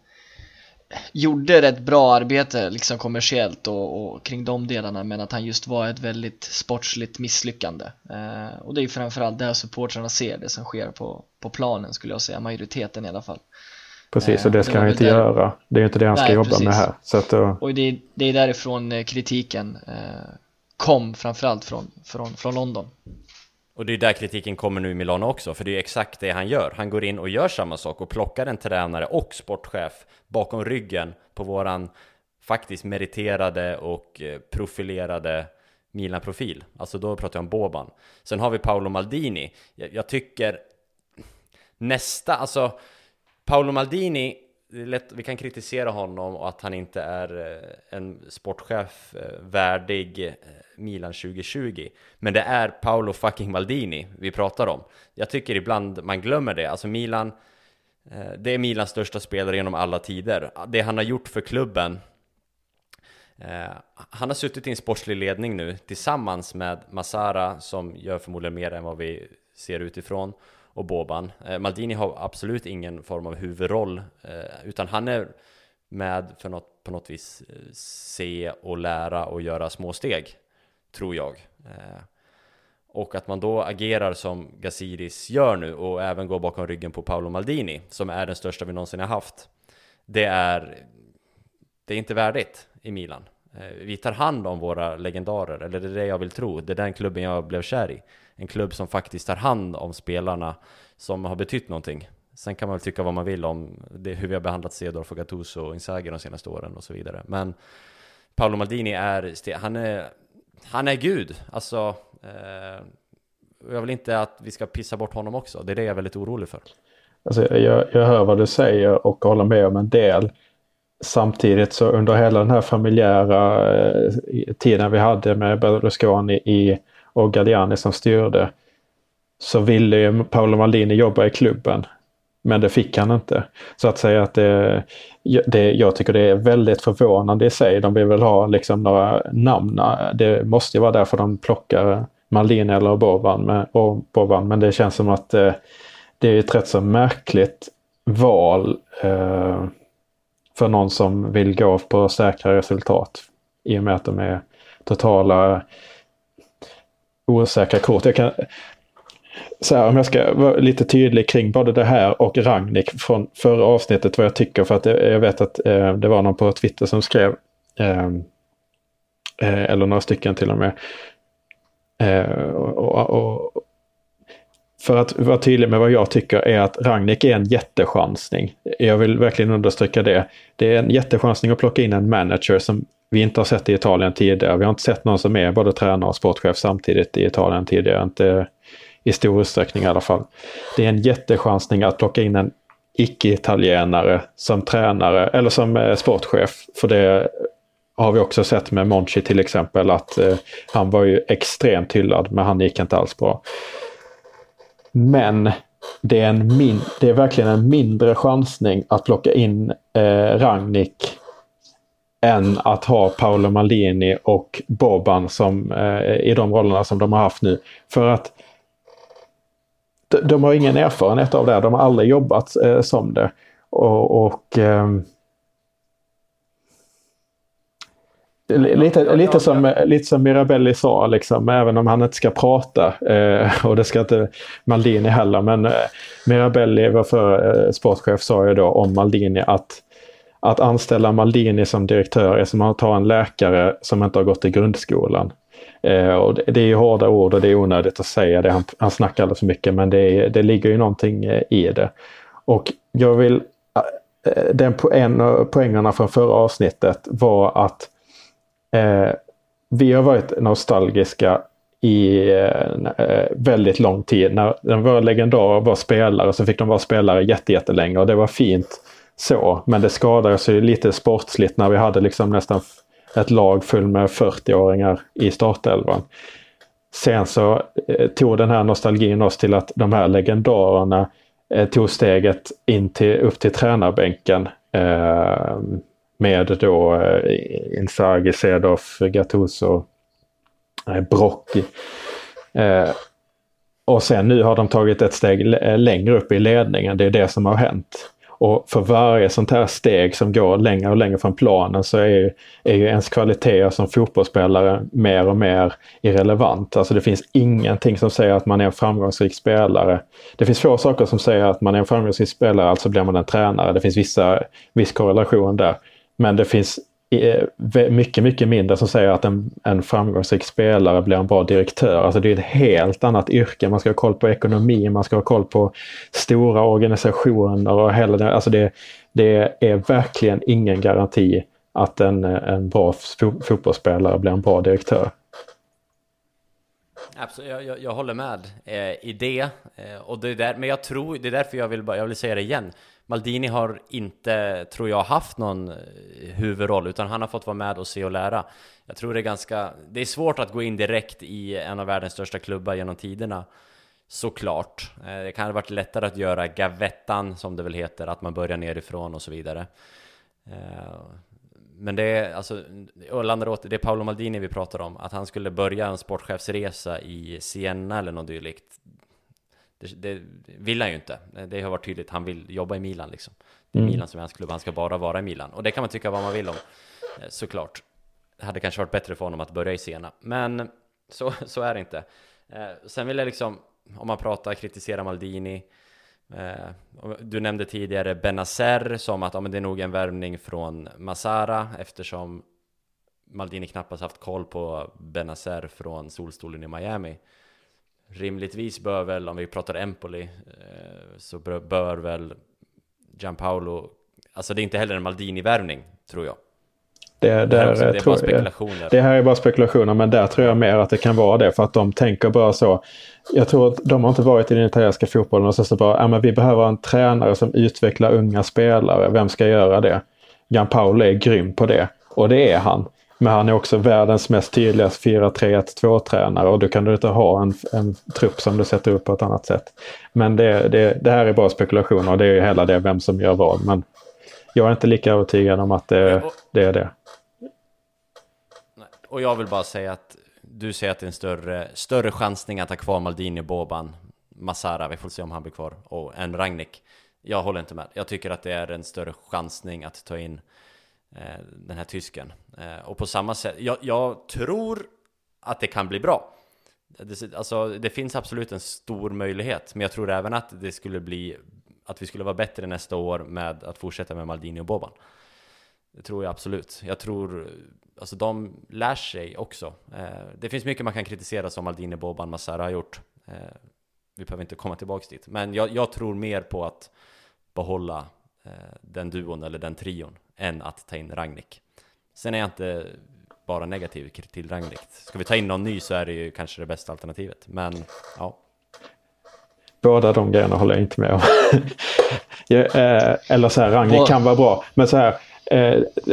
gjorde rätt bra arbete liksom kommersiellt och, och kring de delarna, men att han just var ett väldigt sportsligt misslyckande. Eh, och det är ju framförallt där supportrarna ser det som sker på, på planen, skulle jag säga, majoriteten i alla fall. Precis, och det ska eh, han inte där... göra. Det är inte det han ska Nej, jobba precis. med här. Så att då... Och det, det är därifrån kritiken eh, kom, framförallt från, från, från London. Och det är där kritiken kommer nu i Milano också, för det är exakt det han gör. Han går in och gör samma sak och plockar en tränare och sportchef bakom ryggen på våran faktiskt meriterade och profilerade Milan-profil. Alltså då pratar jag om Boban. Sen har vi Paolo Maldini. Jag, jag tycker nästa, alltså Paolo Maldini det är lätt, vi kan kritisera honom och att han inte är en sportchef värdig Milan tjugo tjugo. Men det är Paolo fucking Maldini vi pratar om. Jag tycker ibland man glömmer det. Alltså Milan, det är Milans största spelare genom alla tider. Det han har gjort för klubben. Han har suttit i en sportslig ledning nu tillsammans med Massara, som gör förmodligen mer än vad vi ser utifrån, och Boban. Maldini har absolut ingen form av huvudroll, utan han är med för något, på något vis se och lära och göra små steg, tror jag. Och att man då agerar som Gazidis gör nu och även går bakom ryggen på Paolo Maldini, som är den största vi någonsin har haft, det är, det är inte värdigt i Milan. Vi tar hand om våra legendarer, eller det är det jag vill tro. Det är den klubben jag blev kär i. En klubb som faktiskt tar hand om spelarna som har betytt någonting. Sen kan man väl tycka vad man vill om det, hur vi har behandlat Cedor för Gattuso och Inzaghi de senaste åren och så vidare. Men Paolo Maldini är, han är, han är gud. Alltså, eh, jag vill inte att vi ska pissa bort honom också. Det är det jag är väldigt orolig för. Alltså, jag, jag hör vad du säger och håller med om en del. Samtidigt så under hela den här familjära eh, tiden vi hade med Berlusconi i, och Galliani som styrde, så ville ju Paolo Maldini jobba i klubben, men det fick han inte. Så att säga att det, det, jag tycker det är väldigt förvånande i sig. De vill väl ha liksom några namn. Det måste ju vara därför de plockar Maldini eller Boban, med, och Boban. Men det känns som att eh, det är ett rätt så märkligt val eh, för någon som vill gå på säkra resultat, i och med att de är totala osäkra kort. Jag kan så här, om jag ska vara lite tydlig kring både det här och Rangnick från förra avsnittet, vad jag tycker, för att jag vet att eh, det var någon på Twitter som skrev eh, eh, eller några stycken till och med eh, och, och, och för att vara tydlig med vad jag tycker är att Rangnick är en jättechansning. Jag vill verkligen understryka det. Det är en jättechansning att plocka in en manager som vi inte har sett i Italien tidigare. Vi har inte sett någon som är både tränare och sportchef samtidigt i Italien tidigare. Inte i stor utsträckning i alla fall. Det är en jättechansning att plocka in en icke-italienare som tränare eller som sportchef. För det har vi också sett med Monchi till exempel, att han var ju extremt hyllad men han gick inte alls bra. Men det är, en min- det är verkligen en mindre chansning att plocka in eh, Rangnick än att ha Paolo Maldini och Boban som, eh, i de rollerna som de har haft nu. För att de, de har ingen erfarenhet av det här. De har aldrig jobbat eh, som det. Och... och eh, Lite, lite, som, lite som Mirabelli sa, liksom, även om han inte ska prata eh, och det ska inte Maldini heller, men eh, Mirabelli var för eh, sportchef, sa ju då om Maldini att, att anställa Maldini som direktör är som att ta en läkare som inte har gått i grundskolan. Eh, och det, det är ju hårda ord och det är onödigt att säga det, han, han snackar alldeles för mycket, men det, det ligger ju någonting i det. Och jag vill den poäng, poängerna från förra avsnittet var att Eh, vi har varit nostalgiska i eh, väldigt lång tid. När våra legendarer var spelare så fick de vara spelare jättelänge och det var fint så, men det skadade sig lite sportsligt när vi hade liksom nästan ett lag full med fyrtioåringar i startelvan. Sen så eh, tog den här nostalgin oss till att de här legendarerna eh, tog steget in till, upp till tränarbänken eh, med då Inzaghi, Seedorf, Gattuso, Brocchi. Eh, och sen nu har de tagit ett steg längre upp i ledningen. Det är det som har hänt. Och för varje sånt här steg som går längre och längre från planen så är ju, är ju ens kvalitet som fotbollsspelare mer och mer irrelevant. Alltså det finns ingenting som säger att man är en framgångsrik spelare. Det finns få saker som säger att man är en framgångsrik spelare, alltså blir man en tränare. Det finns vissa, viss korrelation där. Men det finns mycket, mycket mindre som säger att en, en framgångsrik spelare blir en bra direktör. Alltså det är ett helt annat yrke. Man ska ha koll på ekonomi, man ska ha koll på stora organisationer. Och hela, alltså det, det är verkligen ingen garanti att en, en bra fo- fotbollsspelare blir en bra direktör. Absolut, jag, jag, jag håller med eh, i det. Eh, och det är där, men jag tror, det är därför jag vill, jag vill säga det igen. Maldini har inte, tror jag, haft någon huvudroll, utan han har fått vara med och se och lära. Jag tror det är ganska, det är svårt att gå in direkt i en av världens största klubbar genom tiderna, såklart. Det kan ha varit lättare att göra gavettan, som det väl heter, att man börjar nerifrån och så vidare. Men det är, alltså, jag landar åt, det är Paolo Maldini vi pratar om, att han skulle börja en sportchefsresa i Siena eller något dylikt. Det, det vill han ju inte. Det har varit tydligt, han vill jobba i Milan liksom. Det är mm. Milan som är hans klubb, han ska bara vara i Milan. Och det kan man tycka vad man vill om, såklart. Det hade kanske varit bättre för honom att börja i Siena. Men så, så är det inte. Sen vill jag liksom, om man pratar, kritisera Maldini. Du nämnde tidigare Bennacer, som att ja, men det är nog en värvning från Massara, eftersom Maldini knappast haft koll på Bennacer från solstolen i Miami. Rimligtvis bör väl, om vi pratar Empoli, så bör, bör väl Giampaolo, alltså det är inte heller en Maldini-värvning, tror jag. Det, där, det, är, det, är bara spekulationer. Det här är bara spekulationer, men där tror jag mer att det kan vara det, för att de tänker bara så. Jag tror att de har inte varit i den italienska fotbollen och så, så bara, ja, men vi behöver en tränare som utvecklar unga spelare. Vem ska göra det? Giampaolo är grym på det, och det är han. Men han är också världens mest tydliga fyra tre ett två-tränare, och då kan du inte ha en, en trupp som du sätter upp på ett annat sätt. Men det, det, det här är bara spekulationer, och det är ju hela det, vem som gör vad. Men jag är inte lika övertygad om att det, det är det. Och jag vill bara säga att du säger att det är en större, större chansning att ha kvar Maldini, Boban, Massara, vi får se om han blir kvar, och en Rangnick. Jag håller inte med. Jag tycker att det är en större chansning att ta in eh, den här tysken. Eh, och på samma sätt, jag, jag tror att det kan bli bra. Det, alltså, det finns absolut en stor möjlighet, men jag tror även att det skulle bli, att vi skulle vara bättre nästa år med att fortsätta med Maldini och Boban. Det tror jag absolut. Jag tror, alltså de lär sig också. Eh, det finns mycket man kan kritisera som Maldini, Boban, Massara har gjort. Eh, vi behöver inte komma tillbaka dit. Men jag, jag tror mer på att behålla eh, den duon eller den trion än att ta in Rangnick. Sen är jag inte bara negativ till Rangnick. Ska vi ta in någon ny så är det ju kanske det bästa alternativet. Men ja. Båda de grejerna håller jag inte med om. Eller så här, Rangnick kan vara bra. Men så här,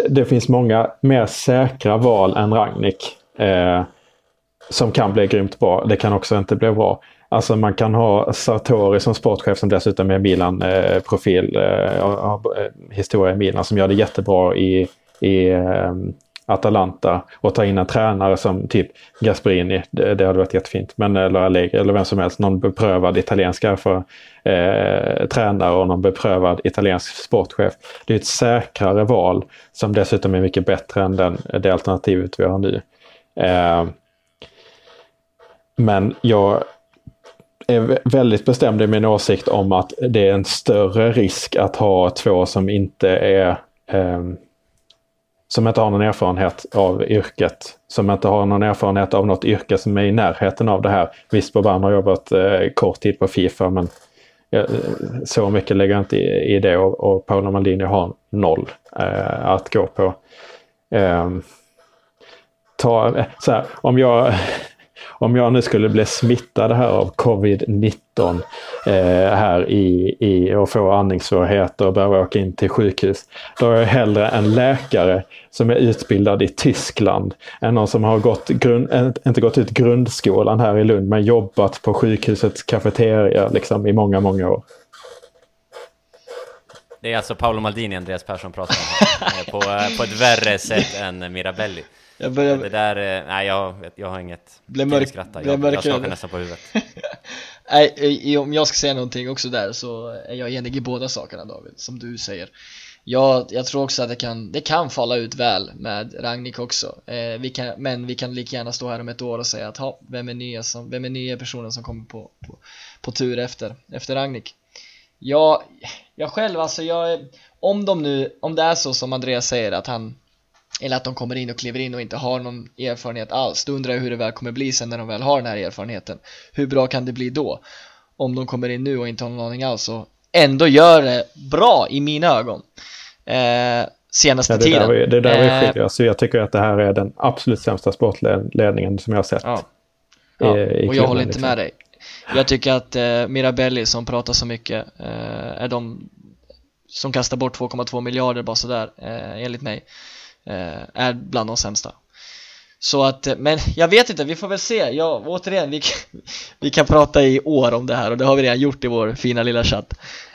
det finns många mer säkra val än Rangnick eh, som kan bli grymt bra. Det kan också inte bli bra. Alltså man kan ha Sartori som sportchef, som dessutom är Milan-profil, eh, eh, historia i Milan, som gör det jättebra i, i eh, Atalanta, och ta in en tränare som typ Gasperini, det, det hade varit jättefint, men, eller Allegri, eller vem som helst, någon beprövad italiensk för, eh, tränare och någon beprövad italiensk sportchef. Det är ett säkrare val som dessutom är mycket bättre än den, det alternativet vi har nu. Eh, men jag är väldigt bestämd i min åsikt om att det är en större risk att ha två som inte är eh, som inte har någon erfarenhet av yrket, som inte har någon erfarenhet av något yrke som är i närheten av det här. Visst, Boban har jobbat eh, kort tid på FIFA, men eh, så mycket lägger jag inte i, i det, och, och Paolo Maldini har noll eh, att gå på. Eh, ta, så här, om jag om jag nu skulle bli smittad här av covid nitton eh, här i, i, och få andningssvårigheter och behöva åka in till sjukhus, då är jag hellre en läkare som är utbildad i Tyskland än någon som har gått grund, inte gått ut grundskolan här i Lund, men jobbat på sjukhusets kafeteria liksom, i många, många år. Det är alltså Paolo Maldini, Andreas Persson pratar om på, på ett värre sätt än Mirabelli. Jag börjar... Det där, nej jag, jag har inget mörk... skratta, jag, jag skakar nästan på huvudet. Nej, om jag ska säga någonting också där, så är jag enig i båda sakerna, David, som du säger. Jag, jag tror också att det kan, det kan falla ut väl med Rangnick också, eh, vi kan, men vi kan lika gärna stå här om ett år och säga att ha, vem är nya som, vem är nya personen som kommer på, på, på tur efter, efter Rangnick. Jag, jag själv alltså, jag, om, de nu, om det är så som Andreas säger, att han, eller att de kommer in och kliver in och inte har någon erfarenhet alls, då undrar jag hur det väl kommer bli sen när de väl har den här erfarenheten. Hur bra kan det bli då? Om de kommer in nu och inte har någon aning alls och ändå gör det bra i mina ögon eh, senaste ja, det tiden. Där vi, det där vi skiljer oss. Jag tycker att det här är den absolut sämsta sportledningen som jag har sett. Ja, ja. I, i och jag klubben, håller inte liksom med dig. Jag tycker att eh, Mirabelli som pratar så mycket eh, är de... som kastar bort två komma två miljarder bara sådär, eh, enligt mig, eh, är bland de sämsta. Så att, men jag vet inte, vi får väl se. Ja, återigen, vi kan, vi kan prata i år om det här, och det har vi redan gjort i vår fina lilla chatt.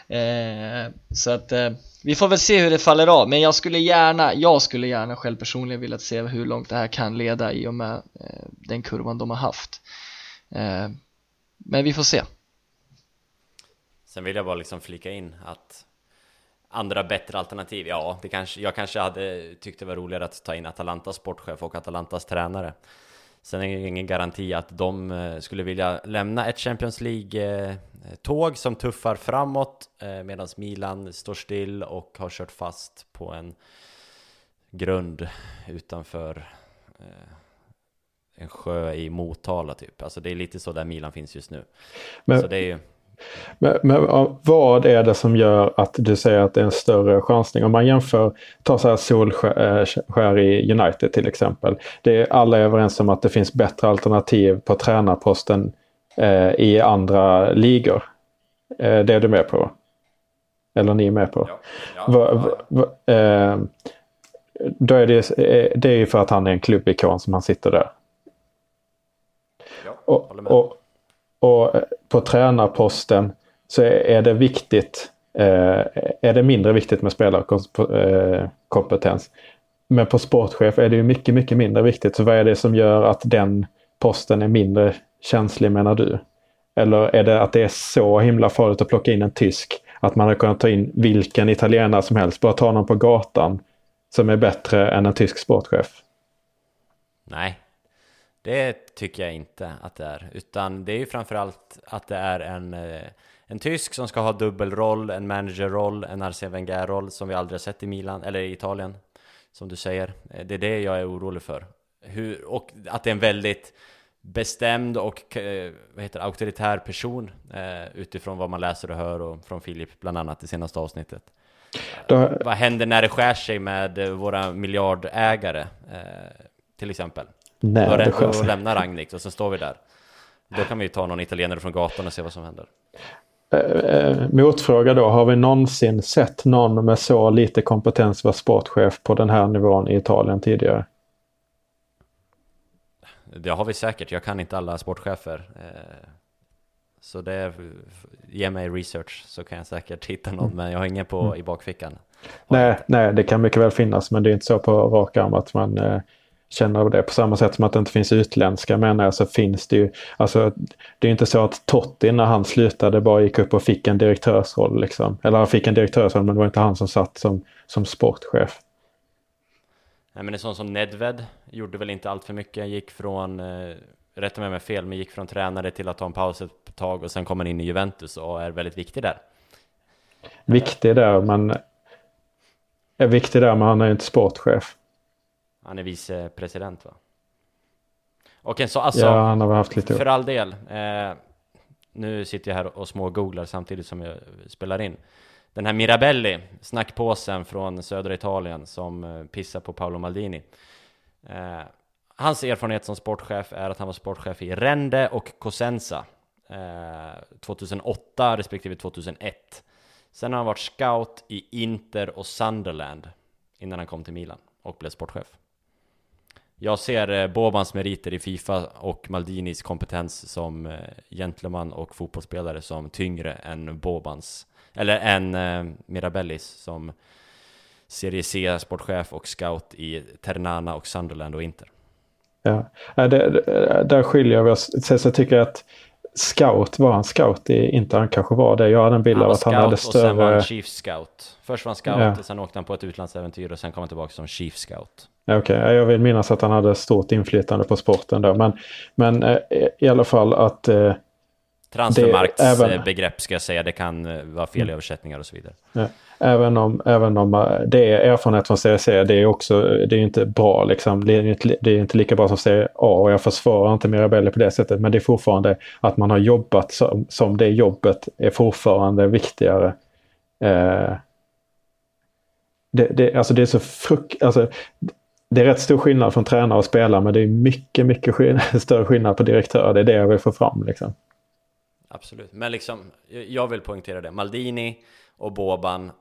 Eh, så att eh, vi får väl se hur det faller av. Men jag skulle gärna, jag skulle gärna själv personligen vilja se hur långt det här kan leda i och med eh, den kurvan de har haft. Eh, men vi får se. Sen vill jag bara liksom flika in att andra bättre alternativ, ja, det kanske, jag kanske hade tyckt det var roligare att ta in Atalantas sportchef och Atalantas tränare. Sen är det ingen garanti att de skulle vilja lämna ett Champions League-tåg som tuffar framåt medan Milan står still och har kört fast på en grund utanför en sjö i Motala typ. Alltså det är lite så där Milan finns just nu. Men... Så det är ju... Men, men vad är det som gör att du säger att det är en större chansning? Om man jämför, ta så här Solskär i United till exempel. Det är alla överens om att det finns bättre alternativ på tränarposten eh, i andra ligor. Eh, det är du med på? Eller ni är med på? Ja, ja, va, va, va, eh, då är det, det är ju för att han är en klubbikon som han sitter där. Ja, håller med. Och, och, Och på tränarposten så är det viktigt, eh, är det mindre viktigt med spelarkompetens. Men på sportchef är det ju mycket, mycket mindre viktigt. Så vad är det som gör att den posten är mindre känslig, menar du? Eller är det att det är så himla farligt att plocka in en tysk att man har kunnat ta in vilken italienare som helst, bara ta någon på gatan som är bättre än en tysk sportchef? Nej. Det tycker jag inte att det är, utan det är ju framförallt att det är en, en tysk som ska ha dubbelroll, en managerroll, en Arsene Wenger-roll som vi aldrig har sett i Milan, eller i Italien, som du säger. Det är det jag är orolig för. Hur, och att det är en väldigt bestämd och vad heter, auktoritär person utifrån vad man läser och hör och från Filip bland annat i senaste avsnittet. Då... Vad händer när det skär sig med våra miljardägare till exempel? Nej, då det och lämnar Rangnick och så står vi där. Då kan vi ju ta någon italienare från gatan och se vad som händer. Eh, motfråga då, har vi någonsin sett någon med så lite kompetens vara sportchef på den här nivån i Italien tidigare? Det har vi säkert, jag kan inte alla sportchefer. Eh, så det, ge mig research så kan jag säkert hitta någon, mm. men jag har ingen på mm. i bakfickan. Nej, nej, det kan mycket väl finnas, men det är inte så på rak arm att man... Eh, känner av det. På samma sätt som att det inte finns utländska människor så finns det ju, alltså det är ju inte så att Totti när han slutade bara gick upp och fick en direktörsroll liksom. Eller han fick en direktörsroll men det var inte han som satt som, som sportchef. Nej, men det är sånt som Nedved gjorde väl inte allt för mycket. Gick från, eh, rätt om jag är fel, men gick från tränare till att ta en paus ett tag och sen kom han in i Juventus och är väldigt viktig där. Viktig där, men är viktig där, men han är ju inte sportchef. Han är vicepresident, va? Och en så, alltså, ja, han har haft lite för all del. Eh, nu sitter jag här och smågooglar samtidigt som jag spelar in. Den här Mirabelli, snackpåsen från södra Italien som pissar på Paolo Maldini. Eh, hans erfarenhet som sportchef är att han var sportchef i Rende och Cosenza eh, tjugohundraåtta respektive tjugohundraett. Sen har han varit scout i Inter och Sunderland innan han kom till Milan och blev sportchef. Jag ser Bobans meriter i FIFA och Maldinis kompetens som gentleman och fotbollsspelare som tyngre än Bobans, eller än Mirabellis som Serie C sportchef och scout i Ternana och Sunderland och Inter. Ja, det, där skiljer vi oss. Så jag tycker att scout, var han scout i Inter? Han kanske var det. Jag hade en bild av att han hade större... Han var scout och sen var han chief scout. Först var han scout, ja. Sen åkte han på ett utlandsäventyr och sen kom han tillbaka som chief scout. Okej, okay. Jag vill minnas att han hade stort inflytande på sporten där. Men, men eh, i alla fall att... Eh, transfermarktsbegrepp även... ska jag säga. Det kan vara fel översättningar och så vidare. Ja. Även, om, även om det är erfarenhet från Serie C, det är också, det är inte bra liksom. Det är inte, det är inte lika bra som Serie A och jag försvarar inte Mirabelli på det sättet. Men det är fortfarande att man har jobbat som, som det jobbet är fortfarande viktigare. Eh, det, det, alltså det är så frukt... Alltså, det är rätt stor skillnad från tränare och spelare, men det är mycket, mycket skillnad, större skillnad på direktör. Det är det jag vill få fram. Liksom. Absolut, men liksom, jag vill poängtera det. Maldini och Boban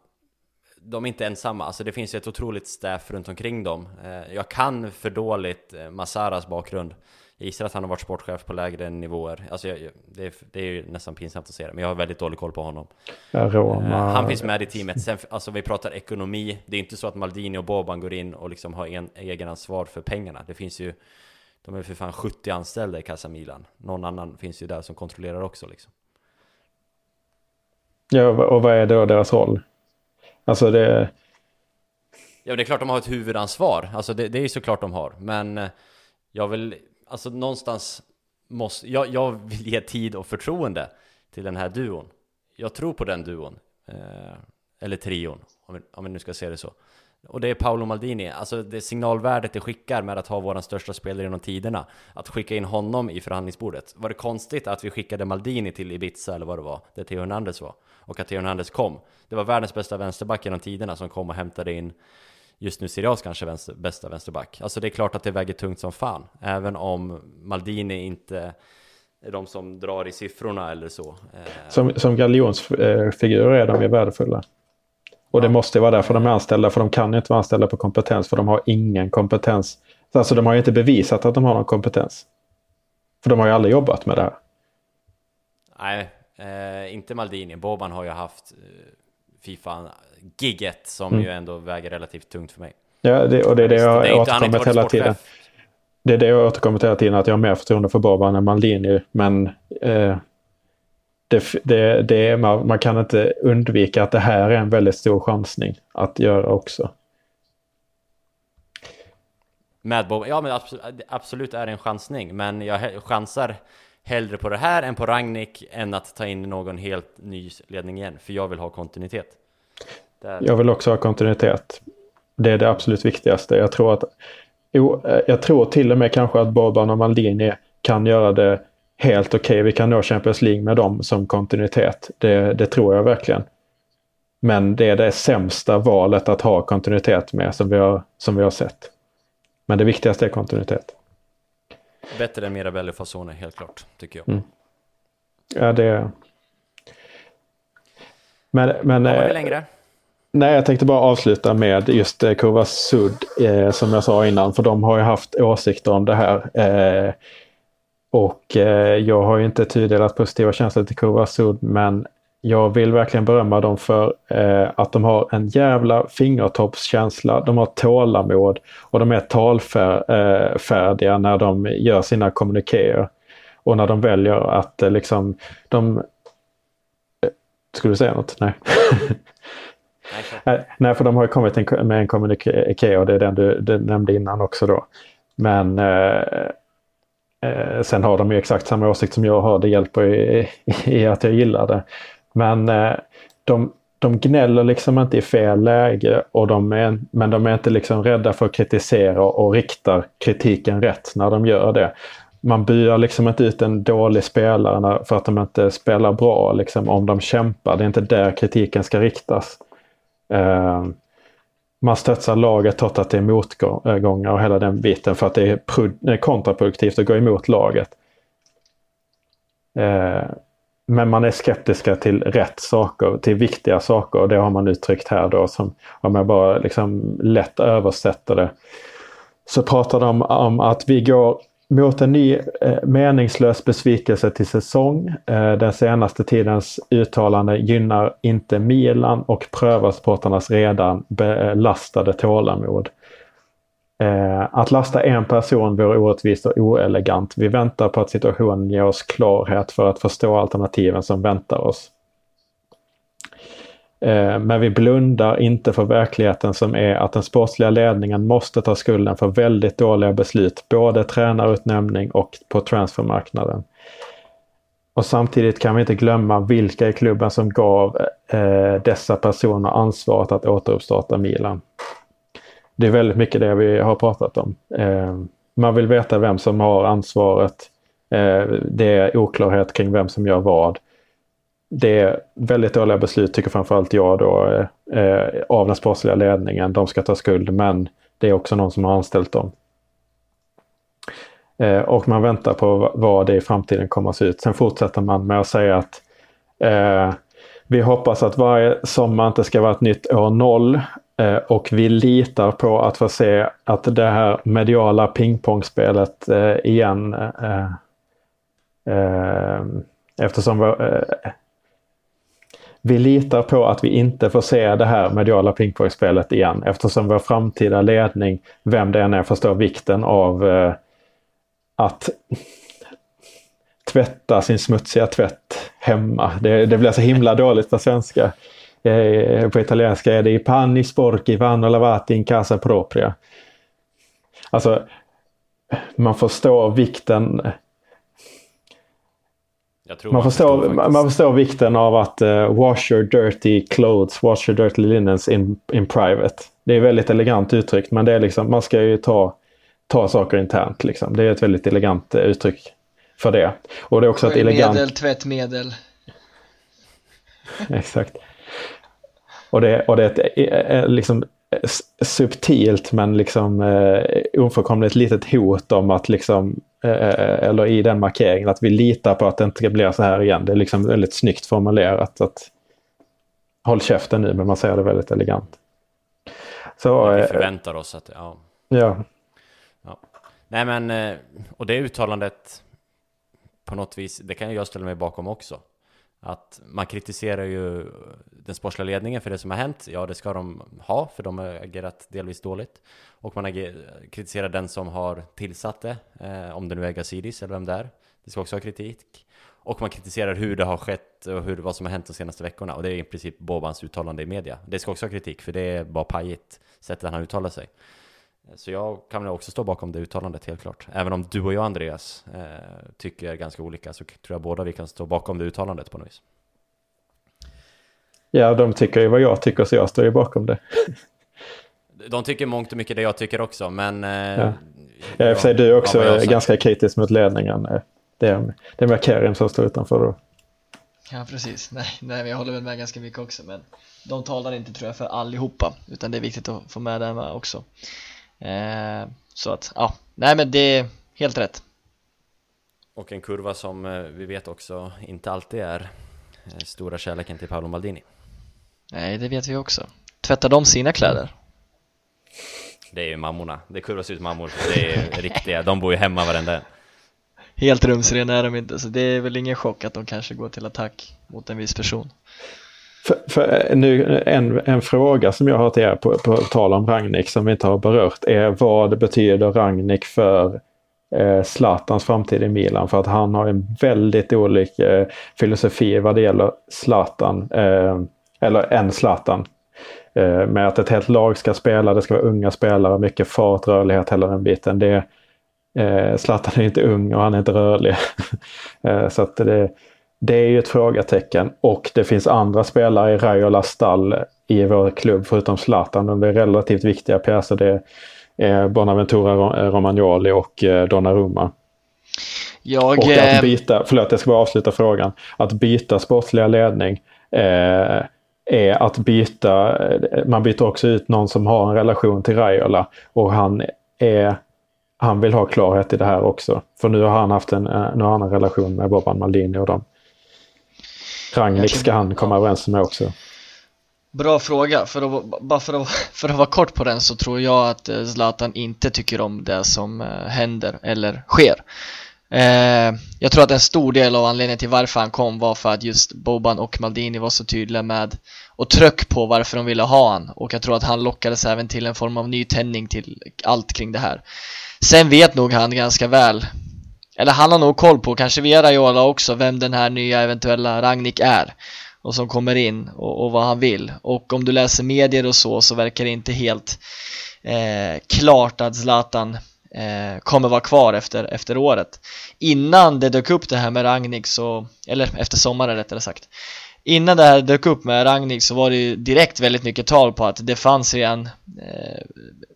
de är inte ensamma. Alltså det finns ett otroligt staff runt omkring dem. Jag kan för dåligt Massaras bakgrund. Jag gissar att han har varit sportchef på lägre nivåer. Alltså jag, det, är, det är ju nästan pinsamt att se det. Men jag har väldigt dålig koll på honom. Roma. Han finns med i teamet. Sen, alltså vi pratar ekonomi. Det är inte så att Maldini och Boban går in och liksom har en, egen ansvar för pengarna. Det finns ju, de är för fan sjuttio anställda i Casamilan. Någon annan finns ju där som kontrollerar också. Liksom. Ja, och vad är då deras roll? Alltså det... Ja, det är klart de har ett huvudansvar. Alltså det, det är ju såklart de har. Men jag vill... Alltså någonstans måste... Jag, jag vill ge tid och förtroende till den här duon. Jag tror på den duon. Eh, eller trion, om vi, om vi nu ska se det så. Och det är Paolo Maldini. Alltså det signalvärdet det skickar med att ha våran största spelare genom tiderna. Att skicka in honom i förhandlingsbordet. Var det konstigt att vi skickade Maldini till Ibiza eller vad det var? Det Theo Hernandez var. Och att Theo Hernandez kom. Det var världens bästa vänsterback genom tiderna som kom och hämtade in... Just nu Sirias kanske vänster, bästa vänsterback. Alltså det är klart att det väger tungt som fan. Även om Maldini inte är de som drar i siffrorna eller så. Som, som galjonsfigurer är de ju värdefulla. Och ja. Det måste vara därför de är anställda. För de kan ju inte vara anställda på kompetens. För de har ingen kompetens. Alltså de har ju inte bevisat att de har någon kompetens. För de har ju aldrig jobbat med det här. Nej, eh, inte Maldini. Boban har ju haft... FIFA-gigget som mm. ju ändå väger relativt tungt för mig. Ja, det, och det är det jag, det är jag återkommit hela tiden. Det är det jag återkommit hela tiden, att jag har mer förtroende för Boban än Maldini, men eh, det, det, det är, man, man kan inte undvika att det här är en väldigt stor chansning att göra också. Med Boban, ja men absolut, absolut är det en chansning, men jag chansar hellre på det här än på Rangnick än att ta in någon helt ny ledning igen. För jag vill ha kontinuitet. Där. Jag vill också ha kontinuitet. Det är det absolut viktigaste. Jag tror, att, jo, jag tror till och med kanske att Boban och Maldini kan göra det helt okej. Okay. Vi kan nå Champions League med dem som kontinuitet. Det, det tror jag verkligen. Men det är det sämsta valet att ha kontinuitet med som vi har, som vi har sett. Men det viktigaste är kontinuitet. Bättre än Mirabelli och Fasone, helt klart, tycker jag. Mm. Ja, det... Men... men ja, var det längre? Nej, jag tänkte bara avsluta med just Curva Sud, eh, som jag sa innan. För de har ju haft åsikter om det här. Eh, och eh, jag har ju inte tydligdelat positiva känslor till Curva Sud, men jag vill verkligen berömma dem för eh, att de har en jävla fingertoppskänsla. De har tålamod och de är talfärdiga eh, när de gör sina kommunikéer. Och när de väljer att eh, liksom... De... Eh, skulle du säga något? Nej. Nej, nej, för de har kommit en, med en kommuniké och det är den du, du nämnde innan också då. Men... Eh, eh, sen har de ju exakt samma åsikt som jag har. Det hjälper i, i, i att jag gillar det. Men eh, de, de gnäller liksom inte i fel läge, och de är, men de är inte liksom rädda för att kritisera och riktar kritiken rätt när de gör det. Man byar liksom inte ut en dålig spelare för att de inte spelar bra liksom, om de kämpar. Det är inte där kritiken ska riktas. Eh, man stötsar laget trots att det är motgångar och hela den biten, för att det är prud- kontraproduktivt att gå emot laget. Eh, Men man är skeptiska till rätt saker, till viktiga saker, och det har man uttryckt här då, som om jag bara liksom lätt översätter det. Så pratar de om att vi går mot en ny eh, meningslös besvikelse till säsong. Eh, den senaste tidens uttalande gynnar inte Milan och prövar supportarnas redan belastade tålamod. Eh, att lasta en person vore orättvist och oelegant. Vi väntar på att situationen ger oss klarhet för att förstå alternativen som väntar oss. Eh, men vi blundar inte för verkligheten som är att den sportsliga ledningen måste ta skulden för väldigt dåliga beslut, både tränarutnämning och på transfermarknaden. Och samtidigt kan vi inte glömma vilka i klubben som gav eh, dessa personer ansvaret att återuppstarta Milan. Det är väldigt mycket det vi har pratat om. Eh, man vill veta vem som har ansvaret. Eh, det är oklarhet kring vem som gör vad. Det är väldigt dåliga beslut, tycker framförallt jag då, eh, av den sportsliga ledningen. De ska ta skuld, men det är också någon som har anställt dem. Eh, och man väntar på vad det i framtiden kommer att se ut. Sen fortsätter man med att säga att eh, Vi hoppas att varje sommar inte ska vara ett nytt år noll, eh, och vi litar på att få se att det här mediala pingpongspelet eh, igen eh, eh, eftersom vi, eh, vi litar på att vi inte får se det här mediala pingpongspelet igen eftersom vår framtida ledning, vem det än är, förstår vikten av eh, att tvätta sin smutsiga tvätt hemma. Det, det blir så himla dåligt på svenska. Eh, på italienska är det i panni sporchi vanno lavati in casa propria. Alltså, man förstår vikten Jag tror man, man, förstår, förstår, man förstår vikten av att uh, wash your dirty clothes, wash your dirty linens in, in private. Det är väldigt elegant uttryckt, men det är liksom, man ska ju ta, ta saker internt. Liksom. Det är ett väldigt elegant uh, uttryck för det. Och det är också ett elegant... Medel, tvättmedel. Exakt. Och det, och det är ett är, är, liksom, subtilt men liksom eh, ofrånkomligt litet hot om att liksom eh, eller i den markeringen att vi litar på att det inte ska bli så här igen. Det är liksom väldigt snyggt formulerat, att håll käften nu, men man säger det väldigt elegant. Så ja, vi förväntar oss att ja. ja. Ja. Nej, men och det uttalandet på något vis, det kan jag ställa mig bakom också. Att man kritiserar ju den sportsliga ledningen för det som har hänt. Ja, det ska de ha, för de har agerat delvis dåligt. Och man ager- kritiserar den som har tillsatt det, eh, om det nu är Gazidis eller vem det är. Det ska också ha kritik. Och man kritiserar hur det har skett och hur, vad som har hänt de senaste veckorna. Och det är i princip Bobans uttalande i media. Det ska också ha kritik, för det är bara pajigt sättet han uttalar sig. Så jag kan också stå bakom det uttalandet, helt klart. Även om du och jag, Andreas, eh, tycker ganska olika, så tror jag båda vi kan stå bakom det uttalandet på något vis. Ja, de tycker ju vad jag tycker, så jag står ju bakom det. De tycker mångt och mycket det jag tycker också, men... Eh, ja. Ja, jag säger, du också är också ganska kritisk mot ledningen. Det är, det är mer Karim som står utanför då. Ja, precis. Nej, nej, jag håller väl med ganska mycket också, men de talar inte, tror jag, för allihopa, utan det är viktigt att få med det med också. Eh, så att, ja, nej, men det är helt rätt. Och en kurva som eh, vi vet också inte alltid är eh, stora kärleken till Paolo Maldini. Nej, det vet vi också. Tvättar de sina kläder? Det är ju mammorna, det är Curva Sud mammor. Det är riktiga, de bor ju hemma varenda. Helt rumsrena är de inte. Så det är väl ingen chock att de kanske går till attack mot en viss person. För, för nu, en, en fråga som jag har till er på, på tal om Rangnick som vi inte har berört är vad det betyder Rangnick för eh, Zlatans framtid i Milan, för att han har en väldigt olik eh, filosofi vad det gäller Zlatan eh, eller en Zlatan eh, med att ett helt lag ska spela, det ska vara unga spelare, mycket fart, rörlighet, hela den biten. Det, eh, Zlatan är inte ung och han är inte rörlig eh, så att det Det är ju ett frågetecken, och det finns andra spelare i Raiolas stall i vår klubb förutom Zlatan. De är relativt viktiga pjäser, det är Bonaventura, Romagnoli och Donnarumma. Jag, och att byta, förlåt jag ska bara avsluta frågan, att byta sportsliga ledning eh, är att byta, man byter också ut någon som har en relation till Raiola, och han är han vill ha klarhet i det här också, för nu har han haft en, nu har han en relation med Boban Maldini och dem. Rangnick ska han komma överens med också. Bra fråga. För att, bara för att, för att vara kort på den, så tror jag att Zlatan inte tycker om det som händer eller sker. Eh, jag tror att en stor del av anledningen till varför han kom var för att just Boban och Maldini var så tydliga med och tryck på varför de ville ha han. Och jag tror att han lockades även till en form av nytändning till allt kring det här. Sen vet nog han ganska väl, eller han har nog koll på, kanske via Raiola också, vem den här nya eventuella Rangnick är och som kommer in och, och vad han vill. Och om du läser medier och så, så verkar det inte helt eh, klart att Zlatan eh, kommer vara kvar efter, efter året. Innan det dök upp det här med Rangnick, så, eller efter sommaren rättare sagt, innan det här dök upp med Rangnick, så var det ju direkt väldigt mycket tal på att det fanns redan eh,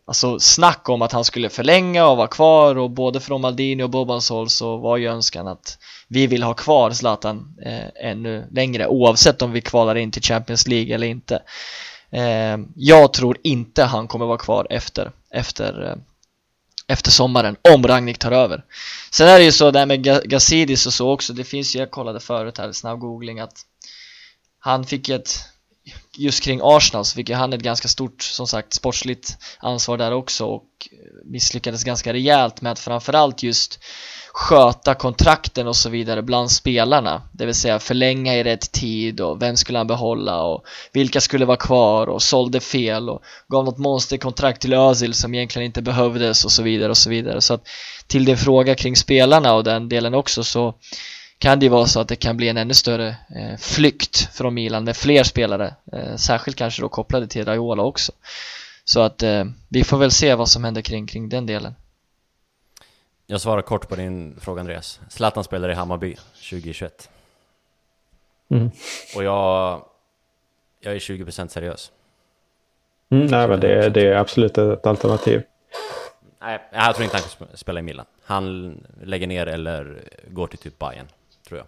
alltså snack om att han skulle förlänga och vara kvar, och både från Maldini och Bobans håll så var ju önskan att vi vill ha kvar Zlatan eh, ännu längre, oavsett om vi kvalar in till Champions League eller inte. Eh, jag tror inte han kommer vara kvar efter, efter, eh, efter sommaren om Rangnick tar över. Sen är det ju så där med Gazidis och så också, det finns ju, jag kollade förut här, snabb googling, att han fick ett, just kring Arsenal så fick han ett ganska stort, som sagt, sportsligt ansvar där också, och misslyckades ganska rejält med att framförallt just sköta kontrakten och så vidare bland spelarna. Det vill säga förlänga i rätt tid, och vem skulle han behålla och vilka skulle vara kvar, och sålde fel och gav något monsterkontrakt till Özil som egentligen inte behövdes och så vidare och så vidare. Så att till din fråga kring spelarna och den delen också, så kan det vara så att det kan bli en ännu större eh, flykt från Milan med fler spelare, eh, särskilt kanske då kopplade till Raiola också. Så att eh, vi får väl se vad som händer kring, kring den delen. Jag svarar kort på din fråga, Andreas. Zlatan spelar i Hammarby tjugo tjugoett. Mm. Och jag, jag är tjugo procent seriös. Mm, nej, men det, det är absolut ett alternativ. Nej, jag tror inte han kan spela i Milan. Han lägger ner eller går till typ Bayern, tror jag.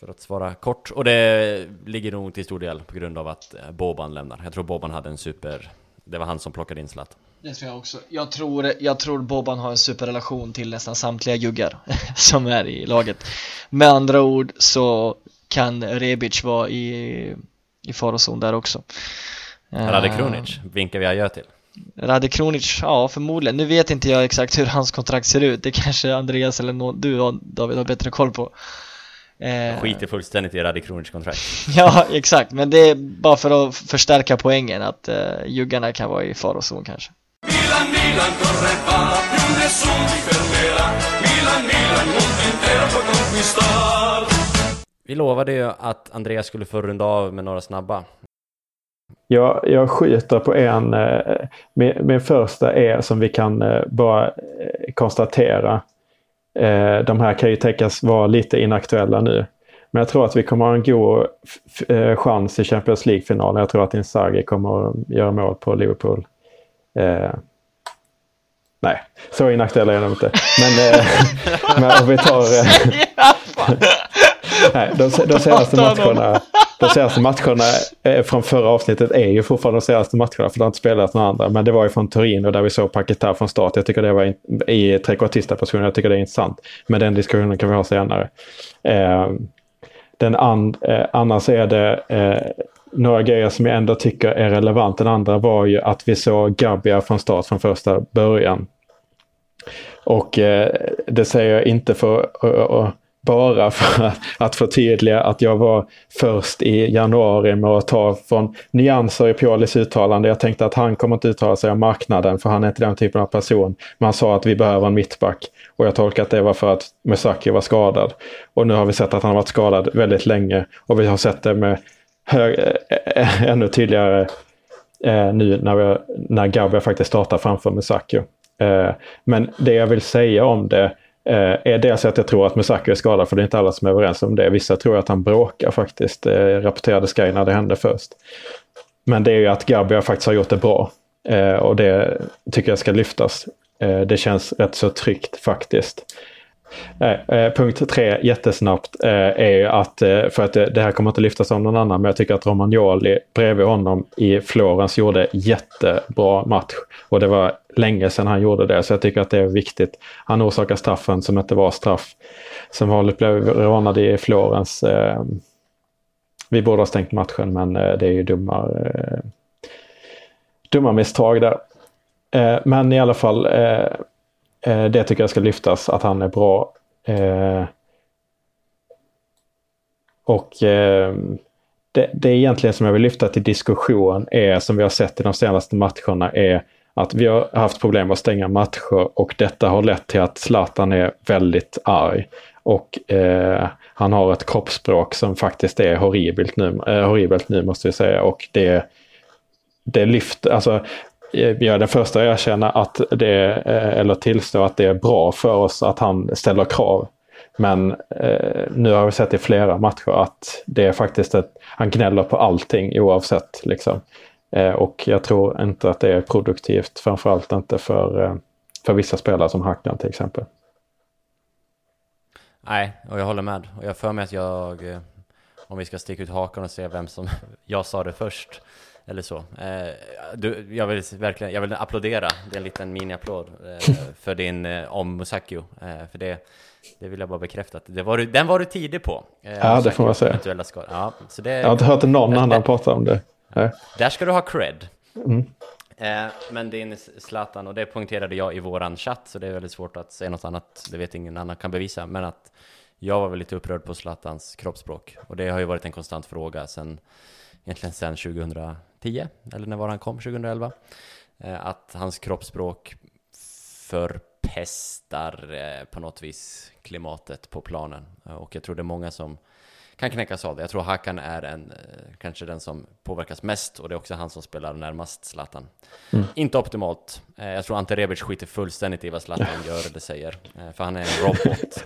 För att svara kort. Och det ligger nog till stor del på grund av att Boban lämnar. Jag tror Boban hade en super... Det var han som plockade in Zlatan. Det tror jag också. Jag tror, jag tror Boban har en superrelation till nästan samtliga juggar som är i laget. Med andra ord så kan Rebic vara i, i farozon där också. Rade Kronic, vinkar vi adjö till. Rade Kronic, ja, förmodligen. Nu vet inte jag exakt hur hans kontrakt ser ut. Det kanske Andreas eller någon, du och David har bättre koll på. Jag skiter fullständigt i Rade Kronic kontrakt. Ja, exakt. Men det är bara för att förstärka poängen att uh, juggarna kan vara i farozon kanske. Milan, Milan, corre va, più nessuno ti fermerà. Milan, Milan, mondo intero può conquistar. Vi lovade ju att Andreas skulle få runda av med några snabba. Jag, jag skiter på en. Eh, min, min första är som vi kan eh, bara eh, konstatera. Eh, de här kan ju tänkas vara lite inaktuella nu. Men jag tror att vi kommer ha en god f- eh, chans i Champions League-finalen. Jag tror att Inzaghi kommer att göra mål på Liverpool. Eh, nej, så inaktuella är de inte. Men, eh, men om vi tar... Eh, nej, de, de senaste matcherna... De senaste matcherna från förra avsnittet är ju fortfarande de senaste matcherna, för de har inte spelat några andra, men det var ju från Turin och där vi såg Paketa från start. Jag tycker det var in, i trekvartista position, jag tycker det är intressant, men den diskussionen kan vi ha senare. Eh, den and, eh, annars är det eh, några grejer som jag ändå tycker är relevant. Den andra var ju att vi såg Gabbia från start från första början, och eh, det säger jag inte för att uh, bara för att, att förtydliga att jag var först i januari med att ta från nyanser i Piolis uttalande. Jag tänkte att han kommer inte uttala sig om marknaden, för han är inte den typen av person. Men han sa att vi behöver en mittback, och jag tolkade att det var för att Musacchio var skadad. Och nu har vi sett att han har varit skadad väldigt länge, och vi har sett det med hö- äh, äh, ännu tydligare äh, nu när, vi, när Gabbia faktiskt startar framför Musacchio. Äh, men det jag vill säga om det är dels att jag tror att Musacchio är skadad, för det är inte alla som är överens om det. Vissa tror att han bråkar faktiskt, eh, rapporterade Sky när det hände först. Men det är ju att Gabbia faktiskt har gjort det bra, eh, och det tycker jag ska lyftas. Eh, det känns rätt så tryggt faktiskt. Eh, eh, punkt tre, jättesnabbt, eh, är ju att, eh, för att det, det här kommer inte lyftas om någon annan, men jag tycker att Romagnoli bredvid honom i Florens gjorde jättebra match, och det var länge sedan han gjorde det, så jag tycker att det är viktigt. Han orsakar straffen som inte var straff, som vanligt blev rånad i Florens. Eh, vi borde ha stängt matchen, men eh, det är ju dumma eh, dumma misstag där, eh, men i alla fall eh, det tycker jag ska lyftas, att han är bra. Eh, och eh, det, det är egentligen som jag vill lyfta till diskussion är, som vi har sett i de senaste matcherna, är att vi har haft problem att stänga matcher, och detta har lett till att Zlatan är väldigt arg. Och eh, han har ett kroppsspråk som faktiskt är horribelt nu, eh, horribelt nu måste vi säga. Och det, det lyfter... Alltså, jag är den första jag erkänner att det, eller tillstår att det är bra för oss att han ställer krav. Men eh, nu har vi sett i flera matcher att det är faktiskt att han gnäller på allting oavsett. Liksom. Eh, och jag tror inte att det är produktivt, framförallt inte för, eh, för vissa spelare som Hakan till exempel. Nej, och jag håller med. Och jag för mig att jag, om vi ska sticka ut hakan och se vem som jag sa det först, Eller så. Eh, du, jag, vill verkligen, jag vill applådera. Det är en liten mini-applåd eh, för din eh, om Musacchio. Eh, för det, det vill jag bara bekräfta. Det var, den var du tidig på. Eh, ja, Musacchio, det får man säga. Skor. Ja, så det, jag har inte hört någon annan det, prata om det. Nej. Där ska du ha cred. Mm. Eh, men din Zlatan, och det poängterade jag i våran chatt, så det är väldigt svårt att säga något annat. Det vet ingen annan kan bevisa. Men att jag var väldigt upprörd på Zlatans kroppsspråk. Och det har ju varit en konstant fråga sen, egentligen sen tjugohundra tio, eller när var han kom, tjugoelva, att hans kroppsspråk förpestar på något vis klimatet på planen. Och jag tror det är många som kan knäckas av det. Jag tror Hakan är en, kanske den som påverkas mest, och det är också han som spelar närmast Zlatan. Mm. Inte optimalt. Jag tror Ante Rebic skiter fullständigt i vad Zlatan gör eller säger, för han är en robot.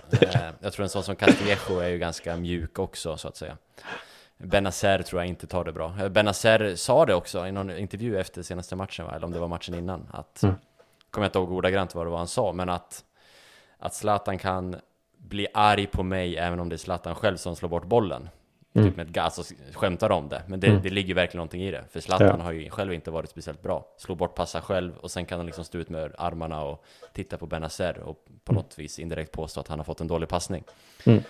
Jag tror en sån som Castillejo är ju ganska mjuk också, så att säga. Bennacer tror jag inte tar det bra. Bennacer sa det också i någon intervju efter senaste matchen, eller om det var matchen innan, att, mm. kommer jag inte ihåg ordagrant vad det var han sa, men att, att Zlatan kan bli arg på mig även om det är Zlatan själv som slår bort bollen. Mm. Typ med ett gas och skämtar om det. Men det, mm. det ligger verkligen någonting i det. För Zlatan ja. har ju själv inte varit speciellt bra. Slår bort, passar själv, och sen kan han liksom stå ut med armarna och titta på Bennacer och på mm. något vis indirekt påstå att han har fått en dålig passning. Mm.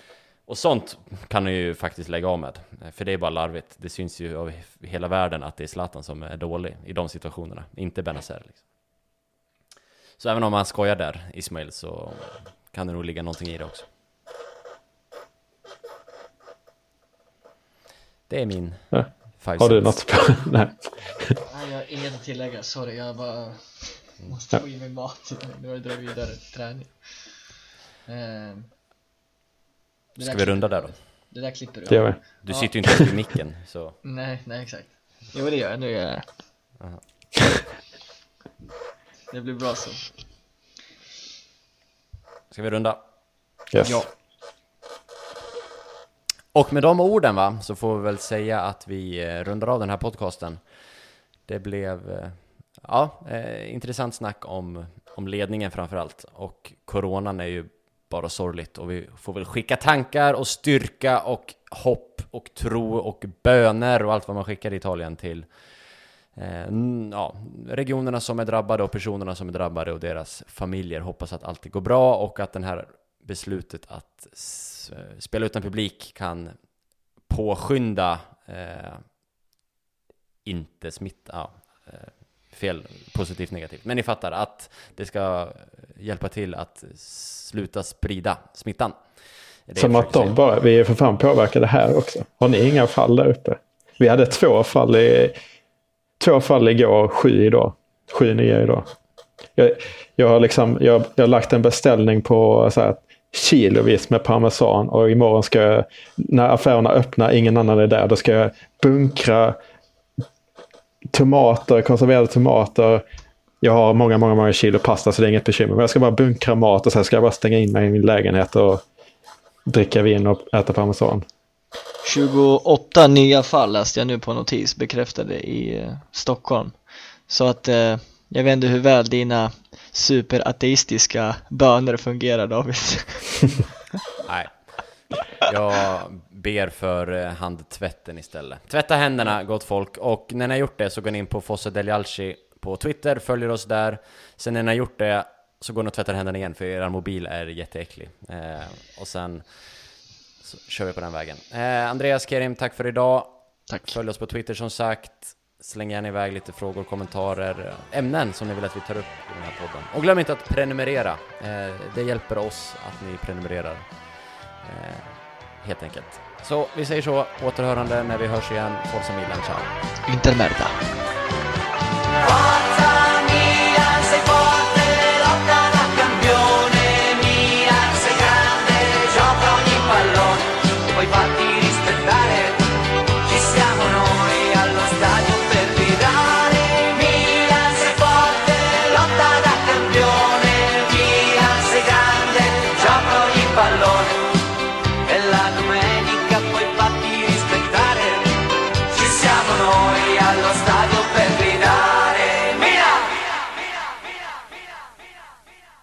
Och sånt kan du ju faktiskt lägga av med. För det är bara larvigt. Det syns ju av hela världen att det är Zlatan som är dålig i de situationerna. Inte Bennacer. Liksom. Så även om han skojar där, Ismael, så kan det nog ligga någonting i det också. Det är min ja. five. Har du något? Nej. Nej, jag har inget att tillägga. Sorry, jag bara måste få i mig mat. Nu har jag dragit vidare till träning. Ehm... Ska vi runda där då? Det där klipper du. Det gör vi. Du ja. sitter ju inte i micken. Så. nej, nej, exakt. Jo, det gör jag. Nu gör jag det. Det blir bra så. Ska vi runda? Yes. Ja. Och med de orden, va, så får vi väl säga att vi rundar av den här podcasten. Det blev ja, eh, intressant snack om, om ledningen framförallt. Och coronan är ju bara sorgligt, och vi får väl skicka tankar och styrka och hopp och tro och böner och allt vad man skickar i Italien till eh, ja, regionerna som är drabbade och personerna som är drabbade och deras familjer. Hoppas att allt går bra och att den här beslutet att s- spela utan publik kan påskynda eh, inte smitta ja, eh, fel, positivt, negativt. Men ni fattar att det ska hjälpa till att sluta sprida smittan. Det som att de bara, vi är för fan påverkade här också. Har ni inga fall där uppe? Vi hade två fall, i, två fall igår, sju idag. Sju nya idag. Jag, jag har liksom, jag, jag har lagt en beställning på så här, kilovis med parmesan, och imorgon ska jag, när affärerna öppnar, ingen annan är där, då ska jag bunkra tomater, konserverade tomater. Jag har många, många, många kilo pasta, så det är inget bekymmer. Men jag ska bara bunkra mat, och sen ska jag bara stänga in mig i min lägenhet och dricka vin och äta parmesan. tjugoåtta nya fall läste jag nu på notis, bekräftade i eh, Stockholm. Så att eh, jag vet inte hur väl dina superateistiska böner fungerar, David. Nej. Jag ber för handtvätten istället. Tvätta händerna, gott folk. Och när ni har gjort det så går ni in på Fosse Delialci på Twitter, följer oss där. Sen när ni har gjort det så går ni och tvättar händerna igen, för er mobil är jätteäcklig. eh, Och sen så kör vi på den vägen. eh, Andreas, Kerim, tack för idag. Tack. Följ oss på Twitter som sagt. Släng gärna iväg lite frågor, kommentarer, ämnen som ni vill att vi tar upp i den här podden. Och glöm inte att prenumerera. eh, Det hjälper oss att ni prenumererar, eh, helt enkelt. Så vi säger så, återhörande när vi hörs igen. Forza Milan, ciao. Intermerda.